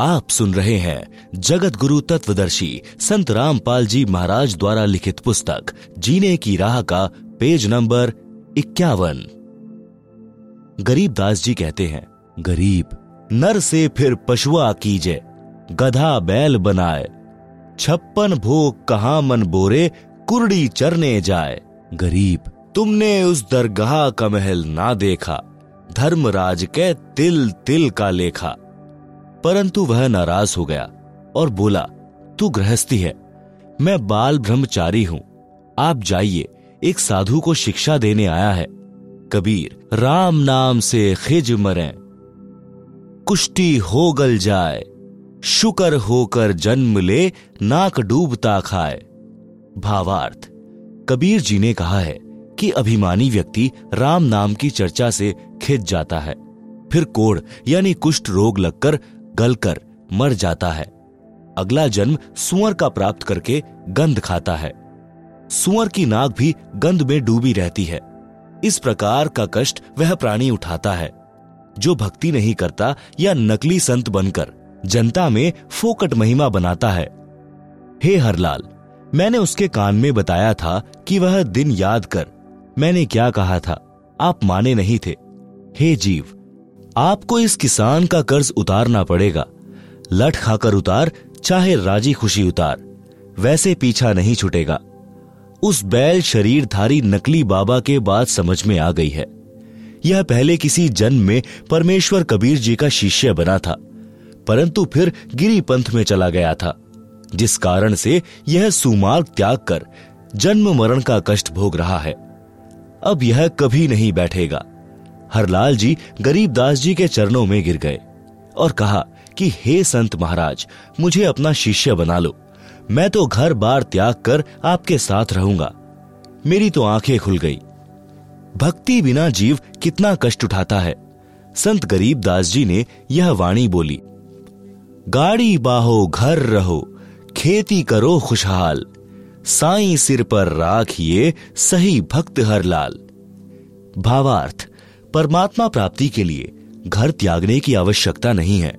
आप सुन रहे हैं जगत गुरु तत्वदर्शी संत रामपाल जी महाराज द्वारा लिखित पुस्तक जीने की राह का पेज नंबर 51। गरीब दास जी कहते हैं, गरीब नर से फिर पशुआ कीजे, गधा बैल बनाए, 56 भोग कहाँ मन बोरे, कुर्डी चरने जाए। गरीब तुमने उस दरगाह का महल ना देखा, धर्मराज के तिल तिल का लेखा। परंतु वह नाराज हो गया और बोला, तू गृहस्थी है, मैं बाल ब्रह्मचारी हूं, आप जाइए, एक साधु को शिक्षा देने आया है। कबीर, राम नाम से खिज मरें, कुश्ती हो गल जाए, शुकर होकर जन्म ले, नाक डूबता खाए। भावार्थ, कबीर जी ने कहा है कि अभिमानी व्यक्ति राम नाम की चर्चा से खिज जाता है, फिर कोढ़ यानी कुष्ठ रोग लगकर गलकर मर जाता है। अगला जन्म सुअर का प्राप्त करके गंध खाता है। सुअर की नाक भी गंध में डूबी रहती है। इस प्रकार का कष्ट वह प्राणी उठाता है जो भक्ति नहीं करता या नकली संत बनकर जनता में फोकट महिमा बनाता है। हे हरलाल, मैंने उसके कान में बताया था कि वह दिन याद कर, मैंने क्या कहा था, आप माने नहीं थे। हे जीव, आपको इस किसान का कर्ज उतारना पड़ेगा, लठ खाकर उतार चाहे राजी खुशी उतार, वैसे पीछा नहीं छूटेगा। उस बैल शरीरधारी नकली बाबा के बात समझ में आ गई है। यह पहले किसी जन्म में परमेश्वर कबीर जी का शिष्य बना था, परंतु फिर गिरी पंथ में चला गया था, जिस कारण से यह सुमार्ग त्याग कर जन्म मरण का कष्ट भोग रहा है। अब यह कभी नहीं बैठेगा। हरलाल जी गरीब दास जी के चरणों में गिर गए और कहा कि हे संत महाराज, मुझे अपना शिष्य बना लो, मैं तो घर बार त्याग कर आपके साथ रहूंगा। मेरी तो आंखें खुल गई। भक्ति बिना जीव कितना कष्ट उठाता है। संत गरीब दास जी ने यह वाणी बोली, गाड़ी बाहो घर रहो, खेती करो खुशहाल, साईं सिर पर राखिए सही भक्त हरलाल। भावार्थ, परमात्मा प्राप्ति के लिए घर त्यागने की आवश्यकता नहीं है।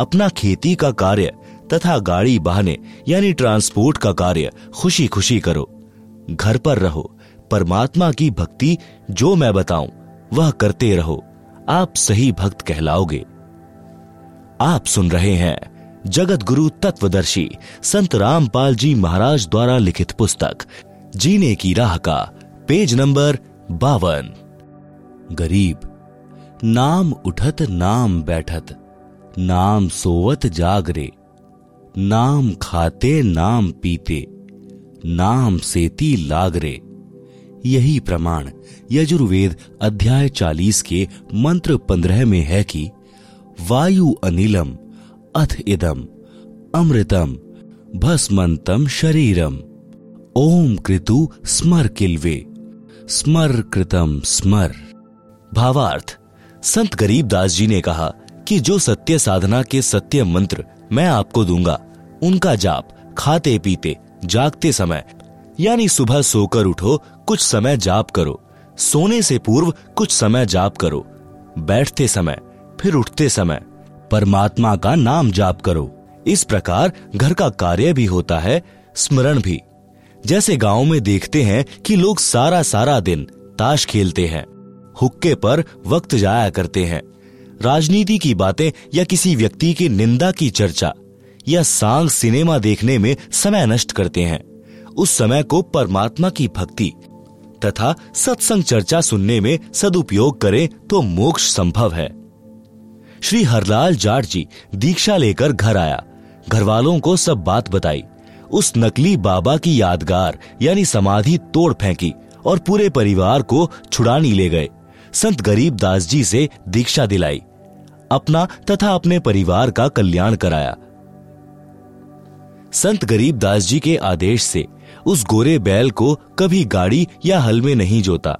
अपना खेती का कार्य तथा गाड़ी बहाने यानी ट्रांसपोर्ट का कार्य खुशी खुशी करो, घर पर रहो, परमात्मा की भक्ति जो मैं बताऊं वह करते रहो, आप सही भक्त कहलाओगे। आप सुन रहे हैं जगत गुरु तत्वदर्शी संत रामपाल जी महाराज द्वारा लिखित पुस्तक जीने की राह का पेज नंबर 52। गरीब नाम उठत नाम बैठत, नाम सोवत जागरे, नाम खाते नाम पीते, नाम सेती लागरे। यही प्रमाण यजुर्वेद अध्याय 40 के मंत्र 15 में है कि वायु अनिलम अथ इदम अमृतम भस्मंतम शरीरम, ओम कृतु स्मर किल्वे, स्मर कृतम स्मर। भावार्थ, संत गरीब दास जी ने कहा कि जो सत्य साधना के सत्य मंत्र मैं आपको दूंगा, उनका जाप खाते पीते जागते समय यानी सुबह सोकर उठो कुछ समय जाप करो, सोने से पूर्व कुछ समय जाप करो, बैठते समय फिर उठते समय परमात्मा का नाम जाप करो। इस प्रकार घर का कार्य भी होता है, स्मरण भी। जैसे गांव में देखते हैं कि लोग सारा सारा दिन ताश खेलते हैं, हुक्के पर वक्त जाया करते हैं, राजनीति की बातें या किसी व्यक्ति की निंदा की चर्चा या सांग सिनेमा देखने में समय नष्ट करते हैं। उस समय को परमात्मा की भक्ति तथा सत्संग चर्चा सुनने में सदुपयोग करें तो मोक्ष संभव है। श्री हरलाल जाट जी दीक्षा लेकर घर आया, घरवालों को सब बात बताई, उस नकली बाबा की यादगार यानी समाधि तोड़ फेंकी और पूरे परिवार को छुड़ानी ले गए। संत गरीब दास जी से दीक्षा दिलाई, अपना तथा अपने परिवार का कल्याण कराया। संत गरीब दास जी के आदेश से उस गोरे बैल को कभी गाड़ी या हल में नहीं जोता,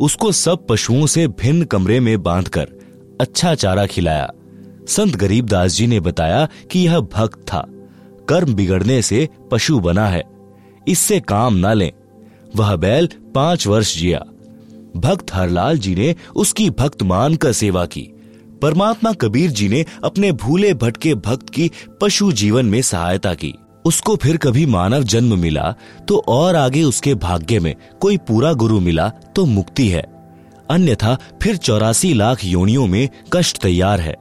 उसको सब पशुओं से भिन्न कमरे में बांधकर अच्छा चारा खिलाया। संत गरीब दास जी ने बताया कि यह भक्त था, कर्म बिगड़ने से पशु बना है, इससे काम ना लें। वह बैल 5 वर्ष जिया। भक्त हरलाल जी ने उसकी भक्त मान कर सेवा की, परमात्मा कबीर जी ने अपने भूले भटके भक्त की पशु जीवन में सहायता की। उसको फिर कभी मानव जन्म मिला तो और आगे उसके भाग्य में कोई पूरा गुरु मिला तो मुक्ति है, अन्यथा फिर 84 लाख योनियों में कष्ट तैयार है।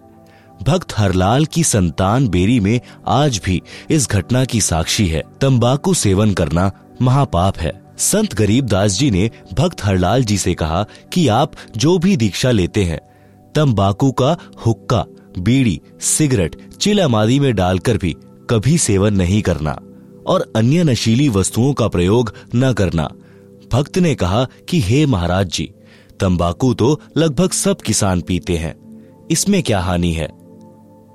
भक्त हरलाल की संतान बेरी में आज भी इस घटना की साक्षी है। तंबाकू सेवन करना महापाप है। संत गरीब दास जी ने भक्त हरलाल जी से कहा कि आप जो भी दीक्षा लेते हैं, तंबाकू का हुक्का, बीड़ी, सिगरेट, चिलम आदि में डालकर भी कभी सेवन नहीं करना और अन्य नशीली वस्तुओं का प्रयोग न करना। भक्त ने कहा कि हे महाराज जी, तंबाकू तो लगभग सब किसान पीते हैं, इसमें क्या हानि है?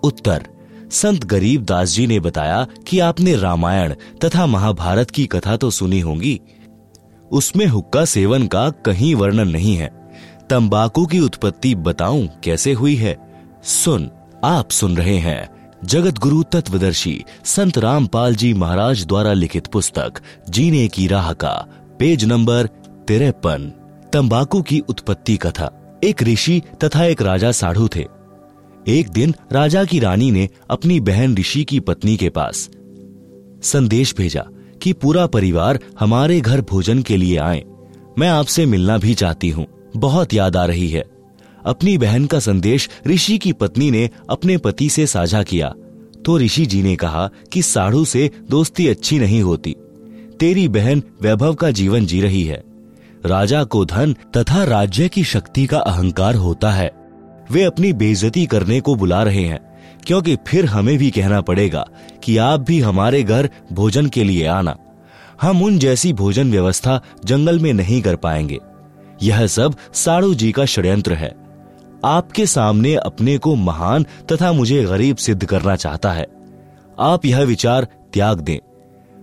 उत्तर: संत गरीब दास जी ने बताया कि आपने रामायण तथा महाभारत की कथा तो सुनी होंगी, उसमें हुक्का सेवन का कहीं वर्णन नहीं है। तंबाकू की उत्पत्ति बताऊं कैसे हुई है? सुन, आप सुन रहे हैं जगत गुरु तत्वदर्शी संत रामपाल जी महाराज द्वारा लिखित पुस्तक जीने की राह का पेज नंबर 53, तंबाकू की उत्पत्ति कथा। एक ऋषि तथा एक राजा साधु थे। एक दिन राजा की रानी ने अपनी बहन ऋषि की पत्नी के पास संदेश भेजा कि पूरा परिवार हमारे घर भोजन के लिए आए, मैं आपसे मिलना भी चाहती हूँ, बहुत याद आ रही है। अपनी बहन का संदेश ऋषि की पत्नी ने अपने पति से साझा किया तो ऋषि जी ने कहा कि साधु से दोस्ती अच्छी नहीं होती, तेरी बहन वैभव का जीवन जी रही है। राजा को धन तथा राज्य की शक्ति का अहंकार होता है, वे अपनी बेइज्जती करने को बुला रहे हैं, क्योंकि फिर हमें भी कहना पड़ेगा कि आप भी हमारे घर भोजन के लिए आना, हम उन जैसी भोजन व्यवस्था जंगल में नहीं कर पाएंगे। यह सब साधु जी का षड्यंत्र है। आपके सामने अपने को महान तथा मुझे गरीब सिद्ध करना चाहता है। आप यह विचार त्याग दें,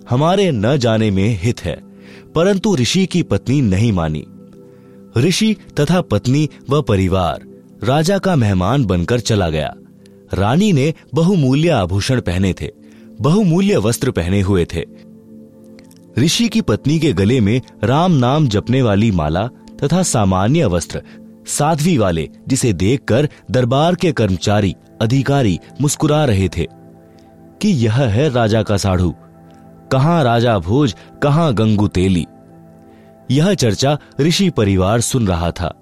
हमारे न जाने में हित है। परंतु ऋषि की पत्नी नहीं मानी। ऋषि तथा पत्नी व परिवार राजा का मेहमान बनकर चला गया। रानी ने बहुमूल्य आभूषण पहने थे, बहुमूल्य वस्त्र पहने हुए थे। ऋषि की पत्नी के गले में राम नाम जपने वाली माला तथा सामान्य वस्त्र, साध्वी वाले, जिसे देखकर दरबार के कर्मचारी अधिकारी मुस्कुरा रहे थे कि यह है राजा का साधु, कहाँ राजा भोज, कहाँ गंगू तेली। यह चर्चा ऋषि परिवार सुन रहा था।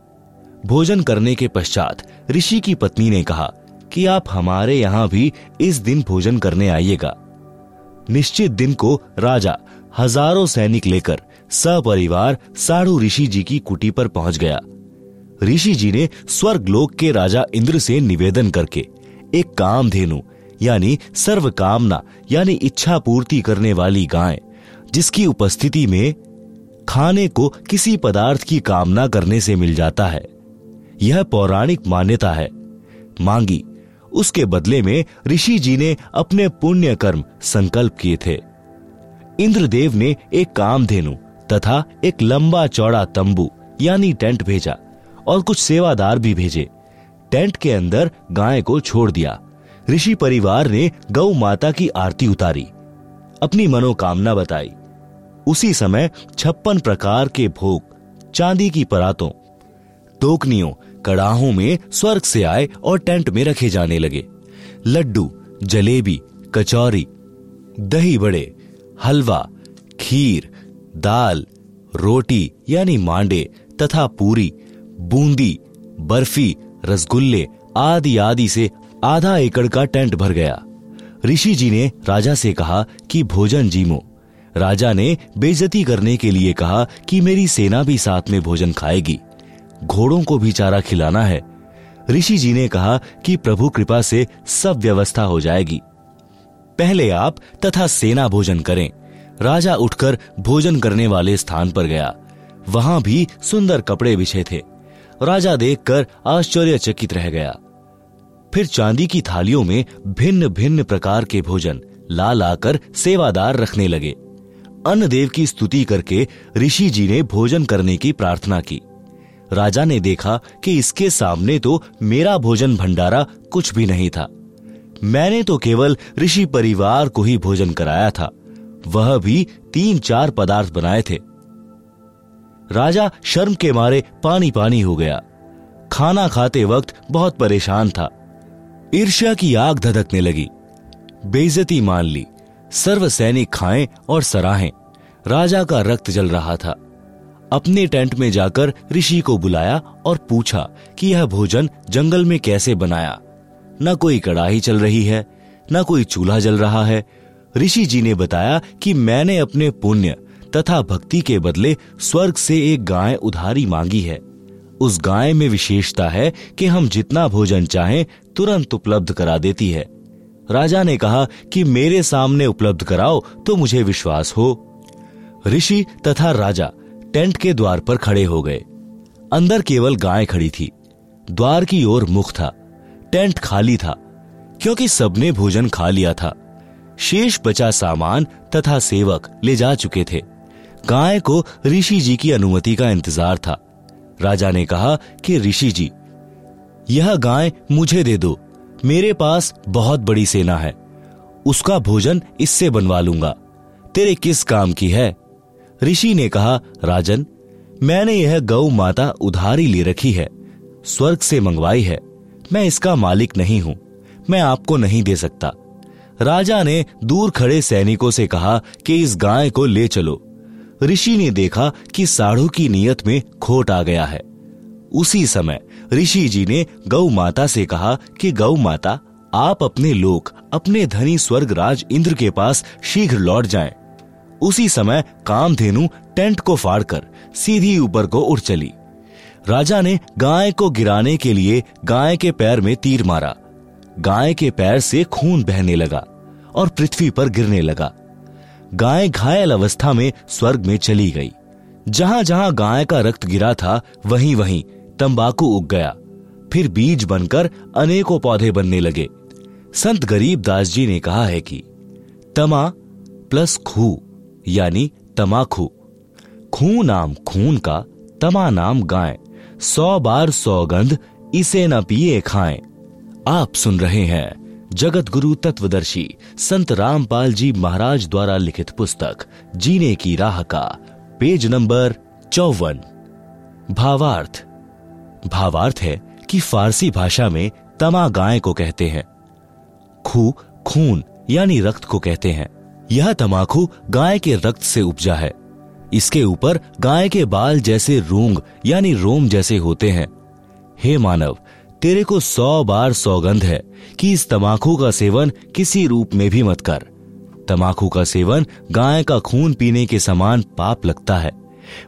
भोजन करने के पश्चात ऋषि की पत्नी ने कहा कि आप हमारे यहाँ भी इस दिन भोजन करने आइएगा। निश्चित दिन को राजा हजारों सैनिक लेकर सपरिवार साधु ऋषि जी की कुटी पर पहुंच गया। ऋषि जी ने स्वर्गलोक के राजा इंद्र से निवेदन करके एक कामधेनु यानी सर्व कामना यानी इच्छा पूर्ति करने वाली गाय, जिसकी उपस्थिति में खाने को किसी पदार्थ की कामना करने से मिल जाता है, यह पौराणिक मान्यता है, मांगी। उसके बदले में ऋषि जी ने अपने पुण्य कर्म संकल्प किए थे। इंद्रदेव ने एक कामधेनु तथा एक लंबा चौड़ा तंबू यानी टेंट भेजा और कुछ सेवादार भी भेजे। टेंट के अंदर गाय को छोड़ दिया। ऋषि परिवार ने गौ माता की आरती उतारी, अपनी मनोकामना बताई। उसी समय 56 प्रकार के भोग चांदी की परातों, टोकनियों, कड़ाहों में स्वर्ग से आए और टेंट में रखे जाने लगे। लड्डू, जलेबी, कचौरी, दही बड़े, हलवा, खीर, दाल, रोटी यानी मांडे तथा पूरी, बूंदी, बर्फी, रसगुल्ले आदि आदि से आधा एकड़ का टेंट भर गया। ऋषि जी ने राजा से कहा कि भोजन जीमो। राजा ने बेइज्जती करने के लिए कहा कि मेरी सेना भी साथ में भोजन खाएगी, घोड़ों को भी चारा खिलाना है। ऋषि जी ने कहा कि प्रभु कृपा से सब व्यवस्था हो जाएगी, पहले आप तथा सेना भोजन करें। राजा उठकर भोजन करने वाले स्थान पर गया। वहां भी सुंदर कपड़े बिछे थे। राजा देखकर आश्चर्यचकित रह गया। फिर चांदी की थालियों में भिन्न भिन्न प्रकार के भोजन ला लाकर सेवादार रखने लगे। अन्न देव की स्तुति करके ऋषि जी ने भोजन करने की प्रार्थना की। राजा ने देखा कि इसके सामने तो मेरा भोजन भंडारा कुछ भी नहीं था, मैंने तो केवल ऋषि परिवार को ही भोजन कराया था, वह भी 3-4 पदार्थ बनाए थे। राजा शर्म के मारे पानी पानी हो गया। खाना खाते वक्त बहुत परेशान था। ईर्ष्या की आग धधकने लगी, बेइज्जती मान ली, सर्व सैनिक खाएं और सराहें। राजा का रक्त जल रहा था। अपने टेंट में जाकर ऋषि को बुलाया और पूछा कि यह भोजन जंगल में कैसे बनाया। ना कोई कड़ाही चल रही है, ना कोई चूल्हा जल रहा है। ऋषि जी ने बताया कि मैंने अपने पुण्य तथा भक्ति के बदले स्वर्ग से एक गाय उधारी मांगी है। उस गाय में विशेषता है कि हम जितना भोजन चाहें तुरंत उपलब्ध करा देती है। राजा ने कहा कि मेरे सामने उपलब्ध कराओ तो मुझे विश्वास हो। ऋषि तथा राजा टेंट के द्वार पर खड़े हो गए। अंदर केवल गाय खड़ी थी, द्वार की ओर मुख था। टेंट खाली था क्योंकि सबने भोजन खा लिया था। शेष बचा सामान तथा सेवक ले जा चुके थे। गाय को ऋषि जी की अनुमति का इंतजार था। राजा ने कहा कि ऋषि जी, यह गाय मुझे दे दो, मेरे पास बहुत बड़ी सेना है, उसका भोजन इससे बनवा लूंगा, तेरे किस काम की है। ऋषि ने कहा, राजन, मैंने यह गौ माता उधारी ले रखी है, स्वर्ग से मंगवाई है, मैं इसका मालिक नहीं हूं, मैं आपको नहीं दे सकता। राजा ने दूर खड़े सैनिकों से कहा कि इस गाय को ले चलो। ऋषि ने देखा कि साढ़ू की नीयत में खोट आ गया है। उसी समय ऋषि जी ने गौ माता से कहा कि गौ माता, आप अपने लोक, अपने धनी स्वर्गराज इंद्र के पास शीघ्र लौट जाएं। उसी समय कामधेनु टेंट को फाड़कर सीधी ऊपर को उड़ चली। राजा ने गाय को गिराने के लिए गाय के पैर में तीर मारा। गाय के पैर से खून बहने लगा और पृथ्वी पर गिरने लगा। गाय घायल अवस्था में स्वर्ग में चली गई। जहां जहां गाय का रक्त गिरा था, वहीं वहीं तंबाकू उग गया, फिर बीज बनकर अनेकों पौधे बनने लगे। संत गरीब दास जी ने कहा है कि तमा प्लस खू यानी तमाखू, खू नाम खून का, तमा नाम गाय, 100 बार सौगंध, इसे न पिए खाएं। आप सुन रहे हैं जगत गुरु तत्वदर्शी संत रामपाल जी महाराज द्वारा लिखित पुस्तक जीने की राह का पेज नंबर 54। भावार्थ है कि फारसी भाषा में तमा गाय को कहते हैं, खू खून यानी रक्त को कहते हैं। यह तमाखू गाय के रक्त से उपजा है। इसके ऊपर गाय के बाल जैसे रूंग यानी रोम जैसे होते हैं। हे मानव, तेरे को 100 बार सौगंध है कि इस तमाकू का सेवन किसी रूप में भी मत कर। तमाकू का सेवन गाय का खून पीने के समान पाप लगता है।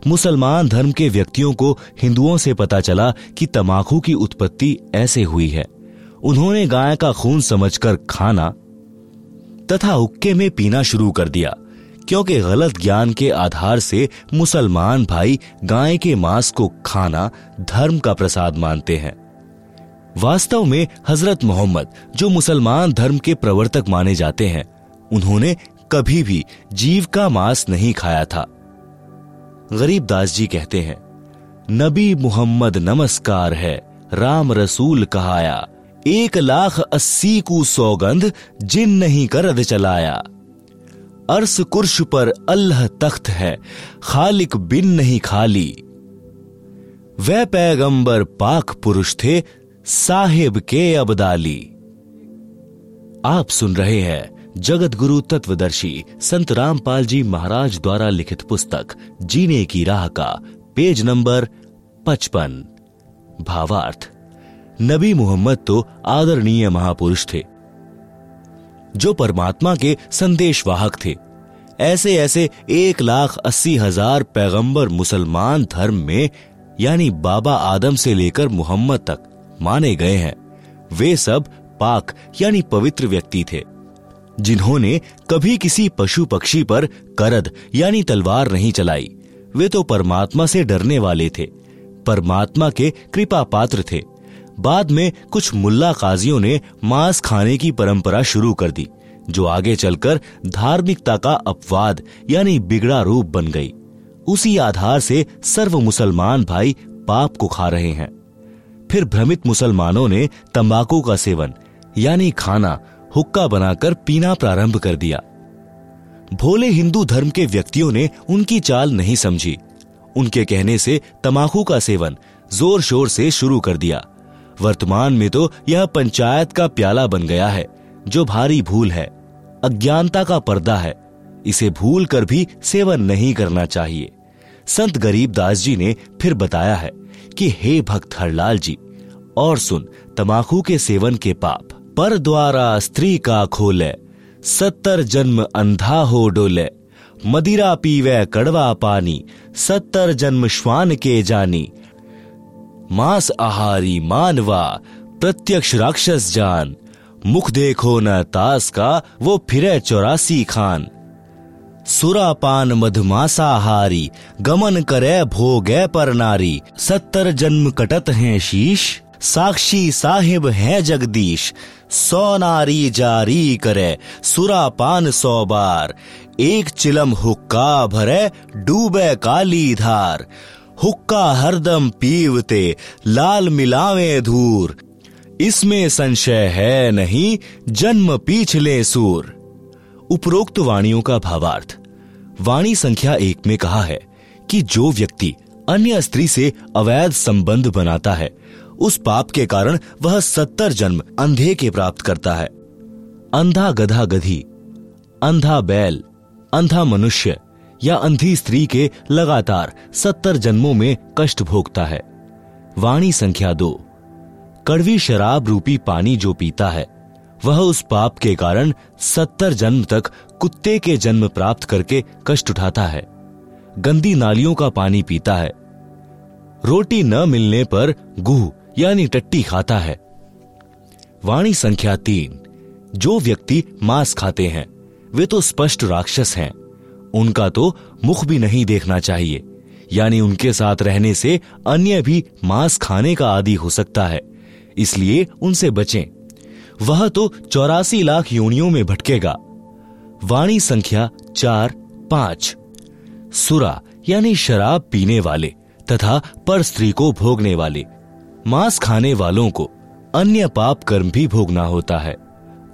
मुसलमान धर्म के व्यक्तियों को हिंदुओं से पता चला कि तमाकू की उत्पत्ति ऐसे हुई है। उन्होंने गाय का खून समझकर खाना तथा हुक्के में पीना शुरू कर दिया, क्योंकि गलत ज्ञान के आधार से मुसलमान भाई गाय के मांस को खाना धर्म का प्रसाद मानते हैं। वास्तव में हजरत मोहम्मद, जो मुसलमान धर्म के प्रवर्तक माने जाते हैं, उन्होंने कभी भी जीव का मांस नहीं खाया था। गरीब दास जी कहते हैं, नबी मोहम्मद नमस्कार है, राम रसूल कहाया, 180 कू सौगंध, जिन नहीं कर अद चलाया। अर्श कुर्श पर अल्लाह तख्त है, खालिक बिन नहीं खाली। वह पैगंबर पाक पुरुष थे, साहिब के अबदाली। आप सुन रहे हैं जगत गुरु तत्वदर्शी संत रामपाल जी महाराज द्वारा लिखित पुस्तक जीने की राह का पेज नंबर 55। भावार्थ, नबी मोहम्मद तो आदरणीय महापुरुष थे, जो परमात्मा के संदेशवाहक थे। ऐसे ऐसे 180,000 पैगंबर मुसलमान धर्म में यानी बाबा आदम से लेकर मोहम्मद तक माने गए हैं। वे सब पाक यानी पवित्र व्यक्ति थे, जिन्होंने कभी किसी पशु पक्षी पर करद यानी तलवार नहीं चलाई। वे तो परमात्मा से डरने वाले थे, परमात्मा के कृपा पात्र थे। बाद में कुछ मुल्ला काजियों ने मांस खाने की परंपरा शुरू कर दी, जो आगे चलकर धार्मिकता का अपवाद यानी बिगड़ा रूप बन गई। उसी आधार से सर्व मुसलमान भाई पाप को खा रहे हैं। फिर भ्रमित मुसलमानों ने तंबाकू का सेवन यानी खाना हुक्का बनाकर पीना प्रारंभ कर दिया। भोले हिंदू धर्म के व्यक्तियों ने उनकी चाल नहीं समझी। उनके कहने से तंबाकू का सेवन जोर शोर से शुरू कर दिया। वर्तमान में तो यह पंचायत का प्याला बन गया है, जो भारी भूल है, अज्ञानता का पर्दा है। इसे भूल कर भी सेवन नहीं करना चाहिए। संत गरीब दास जी ने फिर बताया है कि हे भक्त हरलाल जी, और सुन तमाकू के सेवन के पाप। पर द्वारा स्त्री का खोले, 70 जन्म अंधा हो डोले। मदिरा पीवे कड़वा पानी, 70 जन्म श्वान के जानी। मांस आहारी मानवा, प्रत्यक्ष राक्षस जान। मुख देखो न तास का, वो फिरे 84 खान। सुरापान मधमासाहारी, गमन करे भोगे पर नारी। 70 जन्म कटत हैं शीश, साक्षी साहिब हैं जगदीश। 100 नारी जारी करे, सुरापान 100 बार। एक चिलम हुक्का भरे, डूबे काली धार। हुक्का हरदम पीवते, लाल मिलावे धूर। इसमें संशय है नहीं, जन्म पीछले सूर। उपरोक्त वाणियों का भावार्थ वाणी संख्या 1 में कहा है कि जो व्यक्ति अन्य स्त्री से अवैध संबंध बनाता है, उस पाप के कारण वह 70 जन्म अंधे के प्राप्त करता है। अंधा गधा गधी, अंधा बैल, अंधा मनुष्य या अंधी स्त्री के लगातार 70 जन्मों में कष्ट भोगता है। वाणी संख्या 2, कड़वी शराब रूपी पानी जो पीता है, वह उस पाप के कारण 70 जन्म तक कुत्ते के जन्म प्राप्त करके कष्ट उठाता है। गंदी नालियों का पानी पीता है। रोटी न मिलने पर गुह यानी टट्टी खाता है। वाणी संख्या 3, जो व्यक्ति मांस खाते हैं वे तो स्पष्ट राक्षस हैं। उनका तो मुख भी नहीं देखना चाहिए, यानी उनके साथ रहने से अन्य भी मांस खाने का आदी हो सकता है, इसलिए उनसे बचें। वह तो 84 लाख योनियों में भटकेगा। वाणी संख्या 4-5, सुरा यानी शराब पीने वाले तथा पर स्त्री को भोगने वाले। मांस खाने वालों को अन्य पाप कर्म भी भोगना होता है।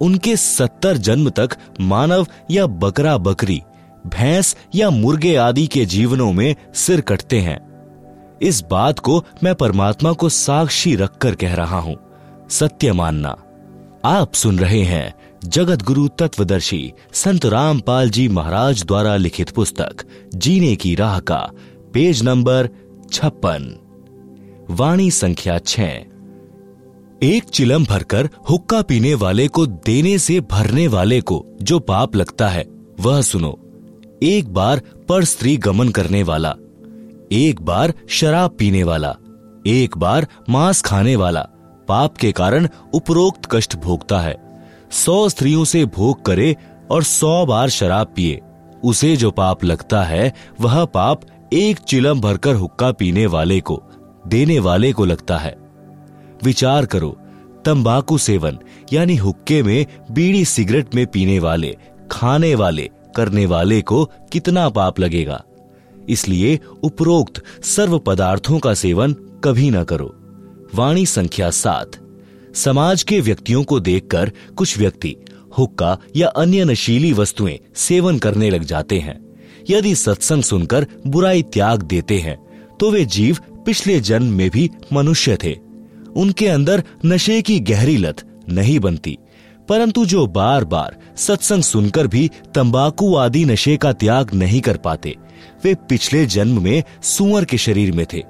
उनके 70 जन्म तक मानव या बकरा बकरी, भैंस या मुर्गे आदि के जीवनों में सिर कटते हैं। इस बात को मैं परमात्मा को साक्षी रखकर कह रहा हूँ, सत्य मानना। आप सुन रहे हैं जगत गुरु तत्वदर्शी संत रामपाल जी महाराज द्वारा लिखित पुस्तक जीने की राह का पेज नंबर 56। वाणी संख्या 6, एक चिलम भरकर हुक्का पीने वाले को देने से भरने वाले को जो पाप लगता है वह सुनो। एक बार पर स्त्री गमन करने वाला, एक बार शराब पीने वाला, एक बार मांस खाने वाला पाप के कारण उपरोक्त कष्ट भोगता है। 100 स्त्रियों से भोग करे और 100 बार शराब पिए, उसे जो पाप लगता है वह पाप एक चिलम भरकर हुक्का पीने वाले को देने वाले को लगता है। विचार करो, तंबाकू सेवन यानी हुक्के में बीड़ी सिगरेट में पीने वाले, खाने वाले, करने वाले को कितना पाप लगेगा। इसलिए उपरोक्त सर्व पदार्थों का सेवन कभी ना करो। वाणी संख्या 7, समाज के व्यक्तियों को देखकर कुछ व्यक्ति हुक्का या अन्य नशीली वस्तुएं सेवन करने लग जाते हैं। यदि सत्संग सुनकर बुराई त्याग देते हैं तो वे जीव पिछले जन्म में भी मनुष्य थे। उनके अंदर नशे की गहरी लत नहीं बनती, परंतु जो बार बार सत्संग सुनकर भी तंबाकू आदि नशे का त्याग नहीं कर पाते, वे पिछले जन्म में सूअर के शरीर में थे।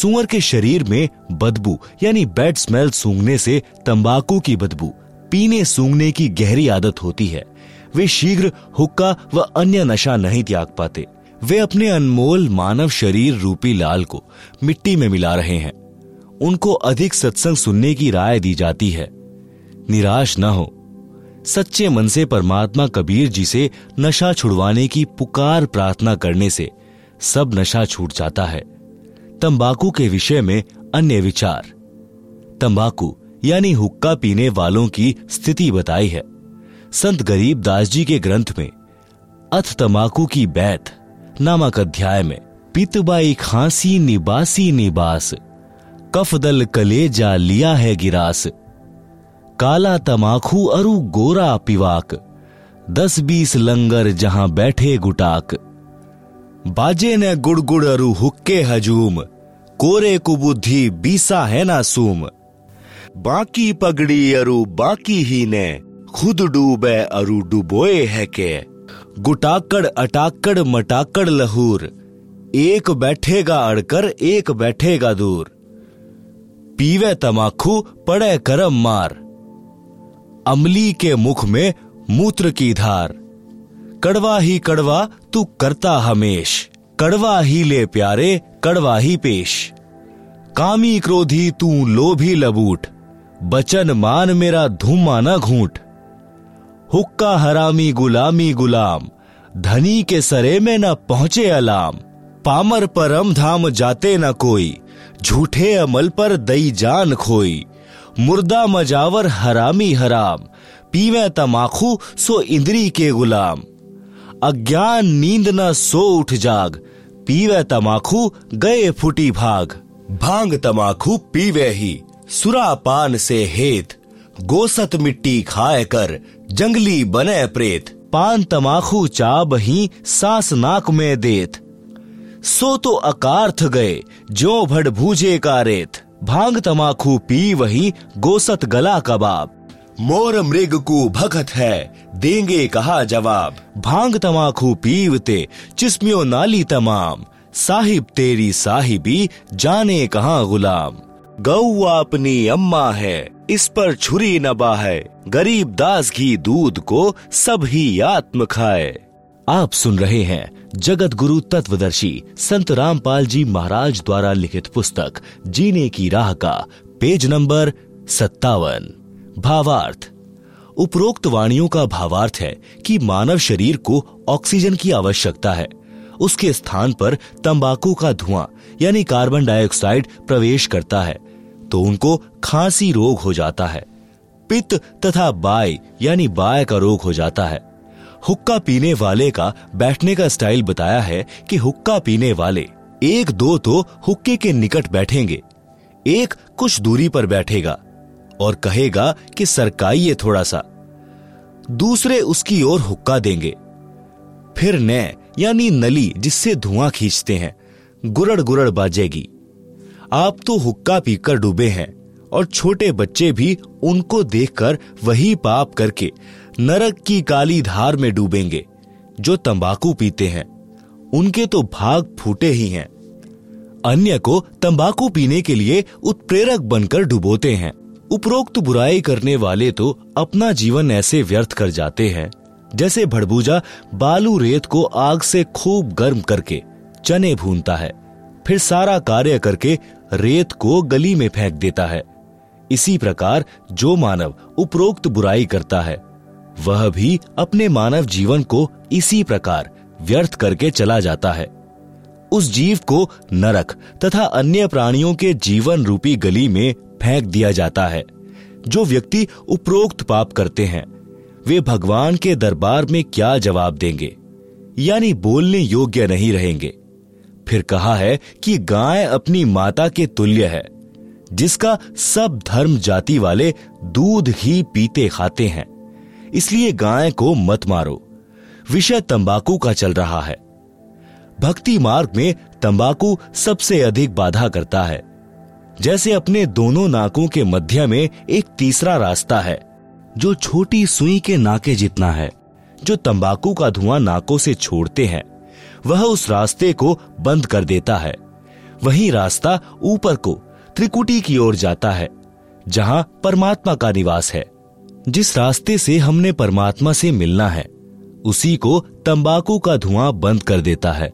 सूअर के शरीर में बदबू यानी बैड स्मेल सूंघने से तंबाकू की बदबू, पीने सूंघने की गहरी आदत होती है। वे शीघ्र हुक्का व अन्य नशा नहीं त्याग पाते। वे अपने अनमोल मानव शरीर रूपी लाल को मिट्टी में मिला रहे हैं। उनको अधिक सत्संग सुनने की राय दी जाती है। निराश न हो, सच्चे मन से परमात्मा कबीर जी से नशा छुड़वाने की पुकार प्रार्थना करने से सब नशा छूट जाता है। तंबाकू के विषय में अन्य विचार। तंबाकू यानी हुक्का पीने वालों की स्थिति बताई है संत गरीब दास जी के ग्रंथ में अथ तंबाकू की बैत नामक अध्याय में। पितबाई खांसी निबासी निबास, कफदल कलेजा लिया है गिरास। काला तंबाकू अरु गोरा पिवाक, 10-20 लंगर जहां बैठे गुटाक। बाजे ने गुड़गुड़ अरु हुक्के हजूम, कोरे कुबुद्धि बीसा है ना सूम, बाकी पगड़ी अरु बाकी ही ने, खुद डूबे अरु डूबोए है के। गुटाकड़ अटाकड़ मटाकड़ लहूर, एक बैठेगा अड़कर एक बैठेगा दूर। पीवे तमाखू पड़े करम मार, अमली के मुख में मूत्र की धार। कड़वा ही कड़वा तू करता हमेश, कड़वा ही ले प्यारे कड़वा ही पेश। कामी क्रोधी तू लोभी लबूट, बचन मान मेरा धूमा न घूंट। हुक्का हरामी गुलामी गुलाम, धनी के सरे में न पहुंचे अलाम। पामर परम धाम जाते न कोई, झूठे अमल पर दई जान खोई। मुर्दा मजावर हरामी हराम, पीवे तमाखू सो इंद्री के गुलाम। अज्ञान नींद न सो उठ जाग, पीवे तमाखू गए फुटी भाग। भांग तमाखू पीवे ही सुरापान से हेत, गोसत मिट्टी खाए कर जंगली बने प्रेत। पान तमाखू चाब ही सांस नाक में देत, सो तो अकार्थ गए जो भड़ भूजे का रेत। भांग तमाखू पी वही गोसत गला कबाब, मोर मृग को भगत है देंगे कहा जवाब। भांग तमाखू पीवते चिस्मियों नाली तमाम, साहिब तेरी साहिबी जाने कहाँ गुलाम। गऊ अपनी अम्मा है इस पर छुरी नबा है, गरीब दास घी दूध को सब ही आत्म खाए। आप सुन रहे हैं जगत गुरु तत्वदर्शी संत रामपाल जी महाराज द्वारा लिखित पुस्तक जीने की राह का पेज नंबर 57। भावार्थ। उपरोक्त वाणियों का भावार्थ है कि मानव शरीर को ऑक्सीजन की आवश्यकता है, उसके स्थान पर तंबाकू का धुआं यानी कार्बन डाइऑक्साइड प्रवेश करता है तो उनको खांसी रोग हो जाता है। पित्त तथा बाय यानी बाय का रोग हो जाता है। हुक्का पीने वाले का बैठने का स्टाइल बताया है कि हुक्का पीने वाले एक दो तो हुक्के के निकट बैठेंगे, एक कुछ दूरी पर बैठेगा और कहेगा कि सरकाइए थोड़ा सा, दूसरे उसकी ओर हुक्का देंगे। फिर ने यानी नली जिससे धुआं खींचते हैं गुरड़ गुरड़ बाजेगी। आप तो हुक्का पीकर डूबे हैं और छोटे बच्चे भी उनको देखकर वही पाप करके नरक की काली धार में डूबेंगे। जो तंबाकू पीते हैं उनके तो भाग फूटे ही हैं। अन्य को तंबाकू पीने के लिए उत्प्रेरक बनकर डुबोते हैं। उपरोक्त बुराई करने वाले तो अपना जीवन ऐसे व्यर्थ कर जाते हैं जैसे भड़बूजा बालू रेत को आग से खूब गर्म करके चने भूनता है, फिर सारा कार्य करके रेत को गली में फेंक देता है। इसी प्रकार जो मानव उपरोक्त बुराई करता है वह भी अपने मानव जीवन को इसी प्रकार व्यर्थ करके चला जाता है। उस जीव को नरक तथा अन्य प्राणियों के जीवन रूपी गली में फेंक दिया जाता है। जो व्यक्ति उपरोक्त पाप करते हैं वे भगवान के दरबार में क्या जवाब देंगे, यानी बोलने योग्य नहीं रहेंगे। फिर कहा है कि गाय अपनी माता के तुल्य है जिसका सब धर्म जाति वाले दूध ही पीते खाते हैं, इसलिए गाय को मत मारो। विषय तंबाकू का चल रहा है। भक्ति मार्ग में तंबाकू सबसे अधिक बाधा करता है। जैसे अपने दोनों नाकों के मध्य में एक तीसरा रास्ता है जो छोटी सुई के नाके जितना है। जो तंबाकू का धुआं नाकों से छोड़ते हैं वह उस रास्ते को बंद कर देता है। वही रास्ता ऊपर को त्रिकुटी की ओर जाता है जहां परमात्मा का निवास है। जिस रास्ते से हमने परमात्मा से मिलना है उसी को तंबाकू का धुआं बंद कर देता है।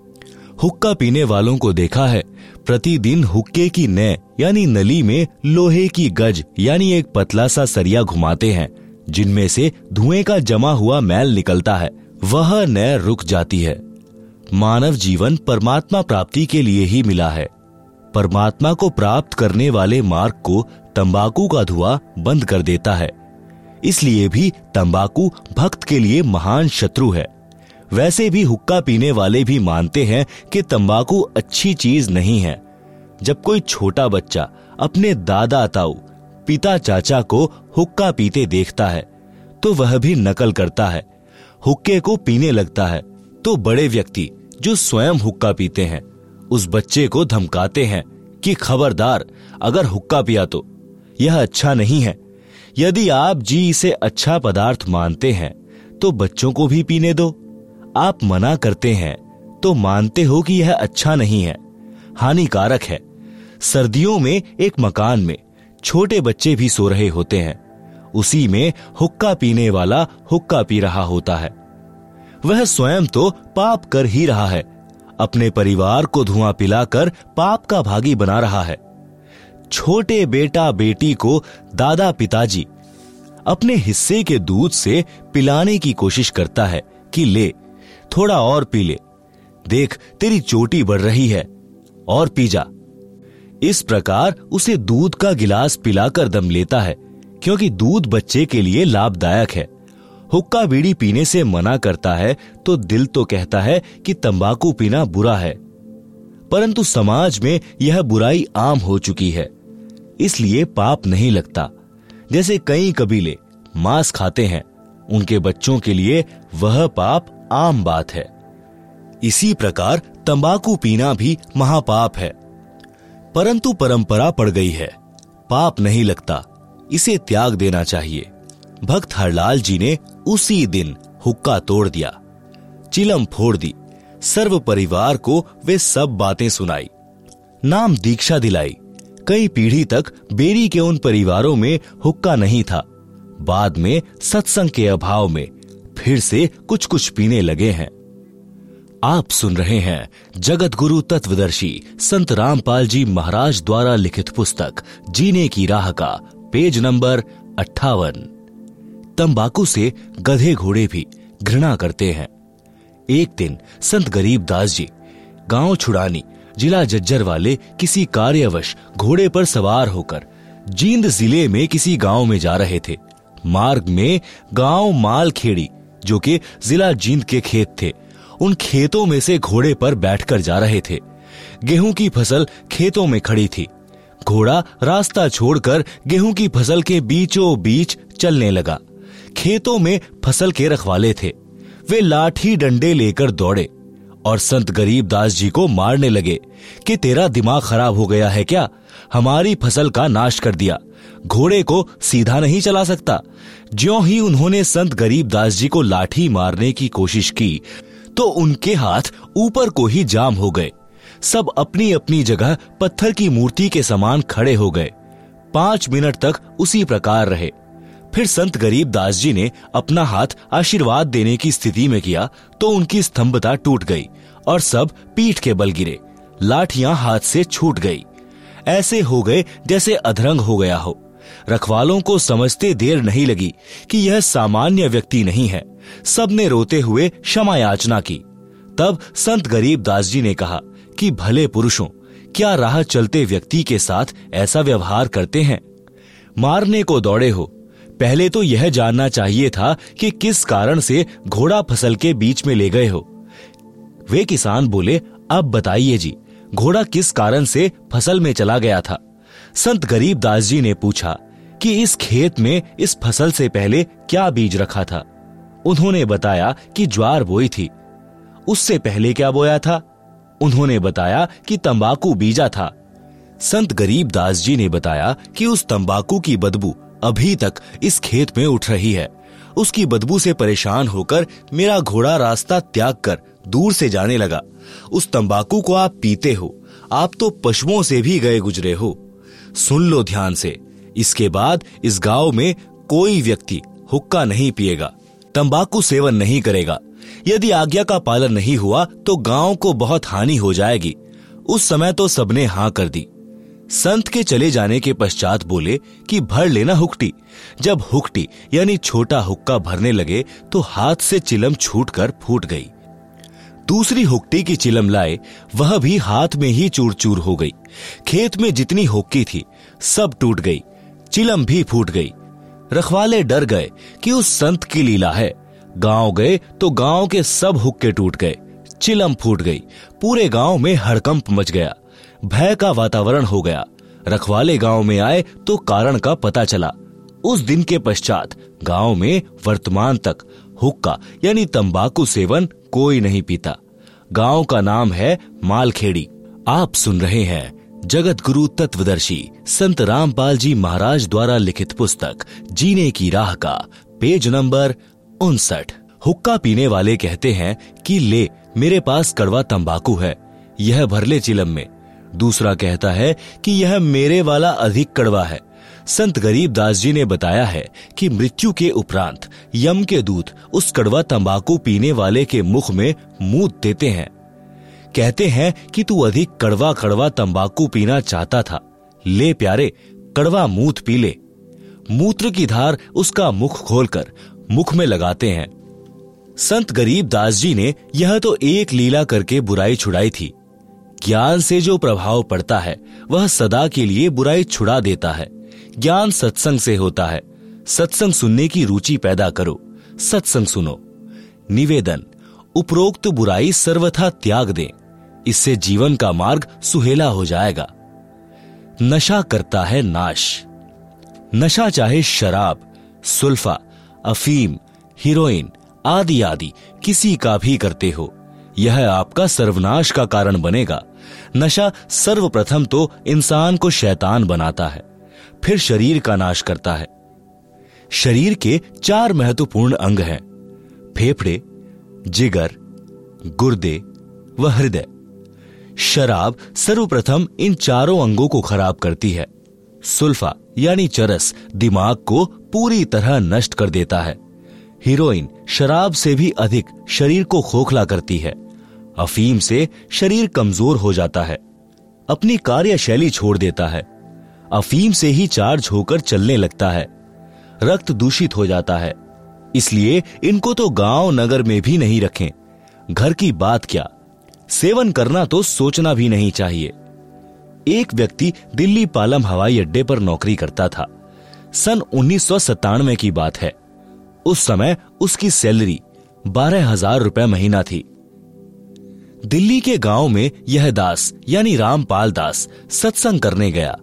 हुक्का पीने वालों को देखा है प्रतिदिन हुक्के की नय यानी नली में लोहे की गज यानी एक पतला सा सरिया घुमाते हैं जिनमें से धुएं का जमा हुआ मैल निकलता है, वह नय रुक जाती है। मानव जीवन परमात्मा प्राप्ति के लिए ही मिला है। परमात्मा को प्राप्त करने वाले मार्ग को तंबाकू का धुआं बंद कर देता है। इसलिए भी तंबाकू भक्त के लिए महान शत्रु है। वैसे भी हुक्का पीने वाले भी मानते हैं कि तंबाकू अच्छी चीज नहीं है। जब कोई छोटा बच्चा अपने दादा ताऊ पिता चाचा को हुक्का पीते देखता है तो वह भी नकल करता है, हुक्के को पीने लगता है। तो बड़े व्यक्ति जो स्वयं हुक्का पीते हैं उस बच्चे को धमकाते हैं कि खबरदार अगर हुक्का पिया तो यह अच्छा नहीं है। यदि आप जी इसे अच्छा पदार्थ मानते हैं तो बच्चों को भी पीने दो। आप मना करते हैं तो मानते हो कि यह अच्छा नहीं है, हानिकारक है। सर्दियों में एक मकान में छोटे बच्चे भी सो रहे होते हैं, उसी में हुक्का पीने वाला हुक्का पी रहा होता है। वह स्वयं तो पाप कर ही रहा है, अपने परिवार को धुआं पिलाकर पाप का भागी बना रहा है। छोटे बेटा बेटी को दादा पिताजी अपने हिस्से के दूध से पिलाने की कोशिश करता है कि ले थोड़ा और पी ले, देख तेरी चोटी बढ़ रही है और पी जा। इस प्रकार उसे दूध का गिलास पिलाकर दम लेता है, क्योंकि दूध बच्चे के लिए लाभदायक है। हुक्का बीड़ी पीने से मना करता है तो दिल तो कहता है कि तंबाकू पीना बुरा है, परंतु समाज में यह बुराई आम हो चुकी है, इसलिए पाप नहीं लगता। जैसे कई कबीले मांस खाते हैं, उनके बच्चों के लिए वह पाप आम बात है। इसी प्रकार तंबाकू पीना भी महापाप है, परंतु परंपरा पड़ गई है, पाप नहीं लगता, इसे त्याग देना चाहिए। भक्त हरलाल जी ने उसी दिन हुक्का तोड़ दिया, चिलम फोड़ दी, सर्व परिवार को वे सब बातें सुनाई, नाम दीक्षा दिलाई। कई पीढ़ी तक बेरी के उन परिवारों में हुक्का नहीं था। बाद में सत्संग के अभाव में फिर से कुछ कुछ पीने लगे हैं। आप सुन रहे हैं जगत गुरु तत्वदर्शी संत रामपाल जी महाराज द्वारा लिखित पुस्तक जीने की राह का पेज नंबर 58। तंबाकू से गधे घोड़े भी घृणा करते हैं। एक दिन संत गरीब दास जी गांव छुड़ानी जिला जज्जर वाले किसी कार्यवश घोड़े पर सवार होकर जींद जिले में किसी गांव में जा रहे थे। मार्ग में गांव मालखेड़ी जो कि जिला जींद के खेत थे, उन खेतों में से घोड़े पर बैठकर जा रहे थे। गेहूं की फसल खेतों में खड़ी थी। घोड़ा रास्ता छोड़कर गेहूं की फसल के बीचों बीच चलने लगा। खेतों में फसल के रखवाले थे, वे लाठी डंडे लेकर दौड़े और संत गरीब दास जी को मारने लगे कि तेरा दिमाग खराब हो गया है क्या, हमारी फसल का नाश कर दिया, घोड़े को सीधा नहीं चला सकता। ज्यों ही उन्होंने संत गरीब दास जी को लाठी मारने की कोशिश की तो उनके हाथ ऊपर को ही जाम हो गए। सब अपनी अपनी जगह पत्थर की मूर्ति के समान खड़े हो गए। 5 मिनट तक उसी प्रकार रहे। फिर संत गरीब दास जी ने अपना हाथ आशीर्वाद देने की स्थिति में किया तो उनकी स्तंभता टूट गई और सब पीठ के बल गिरे, लाठियां हाथ से छूट गई। ऐसे हो गए जैसे अधरंग हो गया हो। रखवालों को समझते देर नहीं लगी कि यह सामान्य व्यक्ति नहीं है। सबने रोते हुए क्षमा याचना की। तब संत गरीब दास जी ने कहा कि भले पुरुषों, क्या राह चलते व्यक्ति के साथ ऐसा व्यवहार करते हैं? मारने को दौड़े हो, पहले तो यह जानना चाहिए था कि किस कारण से घोड़ा फसल के बीच में ले गए हो। वे किसान बोले, अब बताइए जी, घोड़ा किस कारण से फसल में चला गया था? संत गरीब दास जी ने पूछा कि इस खेत में इस फसल से पहले क्या बीज रखा था। उन्होंने बताया कि ज्वार बोई थी। उससे पहले क्या बोया था? उन्होंने बताया कि तंबाकू बीजा था। संत गरीब दास जी ने बताया कि उस तंबाकू की बदबू अभी तक इस खेत में उठ रही है। उसकी बदबू से परेशान होकर मेरा घोड़ा रास्ता त्याग कर दूर से जाने लगा। उस तंबाकू को आप पीते हो, आप तो पशुओं से भी गए गुजरे हो। सुन लो ध्यान से, इसके बाद इस गांव में कोई व्यक्ति हुक्का नहीं पिएगा, तंबाकू सेवन नहीं करेगा। यदि आज्ञा का पालन नहीं हुआ तो गांव को बहुत हानि हो जाएगी। उस समय तो सबने हाँ कर दी। संत के चले जाने के पश्चात बोले कि भर लेना हुक्टी। जब हुक्टी यानी छोटा हुक्का भरने लगे तो हाथ से चिलम छूटकर फूट गई। दूसरी हुक्टी की चिलम लाए, वह भी हाथ में ही चूर चूर हो गई। खेत में जितनी हुक्की थी सब टूट गई, चिलम भी फूट गई। रखवाले डर गए कि उस संत की लीला है। गांव गए तो गांव के सब हुक्के टूट गए, चिलम फूट गई। पूरे गांव में हड़कंप मच गया, भय का वातावरण हो गया। रखवाले गांव में आए तो कारण का पता चला। उस दिन के पश्चात गांव में वर्तमान तक हुक्का यानी तंबाकू सेवन कोई नहीं पीता। गांव का नाम है मालखेड़ी। आप सुन रहे हैं जगत गुरु तत्वदर्शी संत रामपाल जी महाराज द्वारा लिखित पुस्तक जीने की राह का पेज नंबर 59। हुक्का पीने वाले कहते हैं कि ले मेरे पास कड़वा तंबाकू है, यह भर ले चिलम में। दूसरा कहता है कि यह मेरे वाला अधिक कड़वा है। संत गरीब दास जी ने बताया है कि मृत्यु के उपरांत यम के दूत उस कड़वा तंबाकू पीने वाले के मुख में मूत देते हैं। कहते हैं कि तू अधिक कड़वा कड़वा तंबाकू पीना चाहता था, ले प्यारे कड़वा मूत पी ले। मूत्र की धार उसका मुख खोलकर मुख में लगाते हैं। संत गरीब दास जी ने यह तो एक लीला करके बुराई छुड़ाई थी। ज्ञान से जो प्रभाव पड़ता है वह सदा के लिए बुराई छुड़ा देता है। ज्ञान सत्संग से होता है। सत्संग सुनने की रुचि पैदा करो, सत्संग सुनो। निवेदन, उपरोक्त बुराई सर्वथा त्याग दें, इससे जीवन का मार्ग सुहेला हो जाएगा। नशा करता है नाश। नशा चाहे शराब, सुल्फा, अफीम, हीरोइन आदि आदि किसी का भी करते हो, यह आपका सर्वनाश का कारण बनेगा। नशा सर्वप्रथम तो इंसान को शैतान बनाता है, फिर शरीर का नाश करता है। शरीर के 4 महत्वपूर्ण अंग हैं, फेफड़े, जिगर, गुर्दे व हृदय। शराब सर्वप्रथम इन चारों अंगों को खराब करती है। सुल्फा यानी चरस दिमाग को पूरी तरह नष्ट कर देता है। हीरोइन शराब से भी अधिक शरीर को खोखला करती है। अफीम से शरीर कमजोर हो जाता है, अपनी कार्यशैली छोड़ देता है। अफीम से ही चार्ज होकर चलने लगता है। रक्त दूषित हो जाता है, इसलिए इनको तो गांव नगर में भी नहीं रखें। घर की बात क्या, सेवन करना तो सोचना भी नहीं चाहिए। एक व्यक्ति दिल्ली पालम हवाई अड्डे पर नौकरी करता था। सन 1997 की बात है। उस समय उसकी सैलरी 12,000 रुपए महीना थी। दिल्ली के गांव में यह दास यानी रामपाल दास सत्संग करने गया।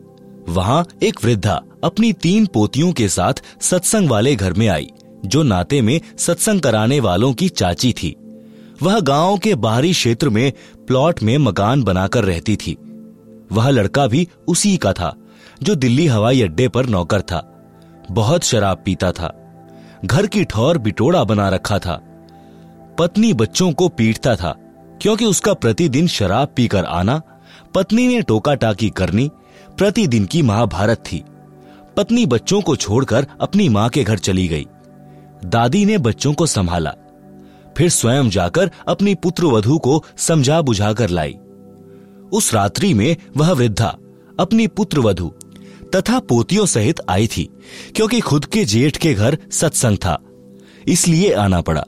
वहां एक वृद्धा अपनी 3 पोतियों के साथ सत्संग वाले घर में आई, जो नाते में सत्संग कराने वालों की चाची थी। वह गांव के बाहरी क्षेत्र में प्लॉट में मकान बनाकर रहती थी। वह लड़का भी उसी का था जो दिल्ली हवाई अड्डे पर नौकर था। बहुत शराब पीता था, घर की ठौर बिटोड़ा बना रखा था। पत्नी बच्चों को पीटता था, क्योंकि उसका प्रतिदिन शराब पीकर आना, पत्नी ने टोका टाकी करनी प्रतिदिन की महाभारत थी। पत्नी बच्चों को छोड़कर अपनी माँ के घर चली गई। दादी ने बच्चों को संभाला, फिर स्वयं जाकर अपनी पुत्रवधू को समझा बुझाकर लाई। उस रात्रि में वह वृद्धा अपनी पुत्रवधू तथा पोतियों सहित आई थी, क्योंकि खुद के जेठ के घर सत्संग था, इसलिए आना पड़ा।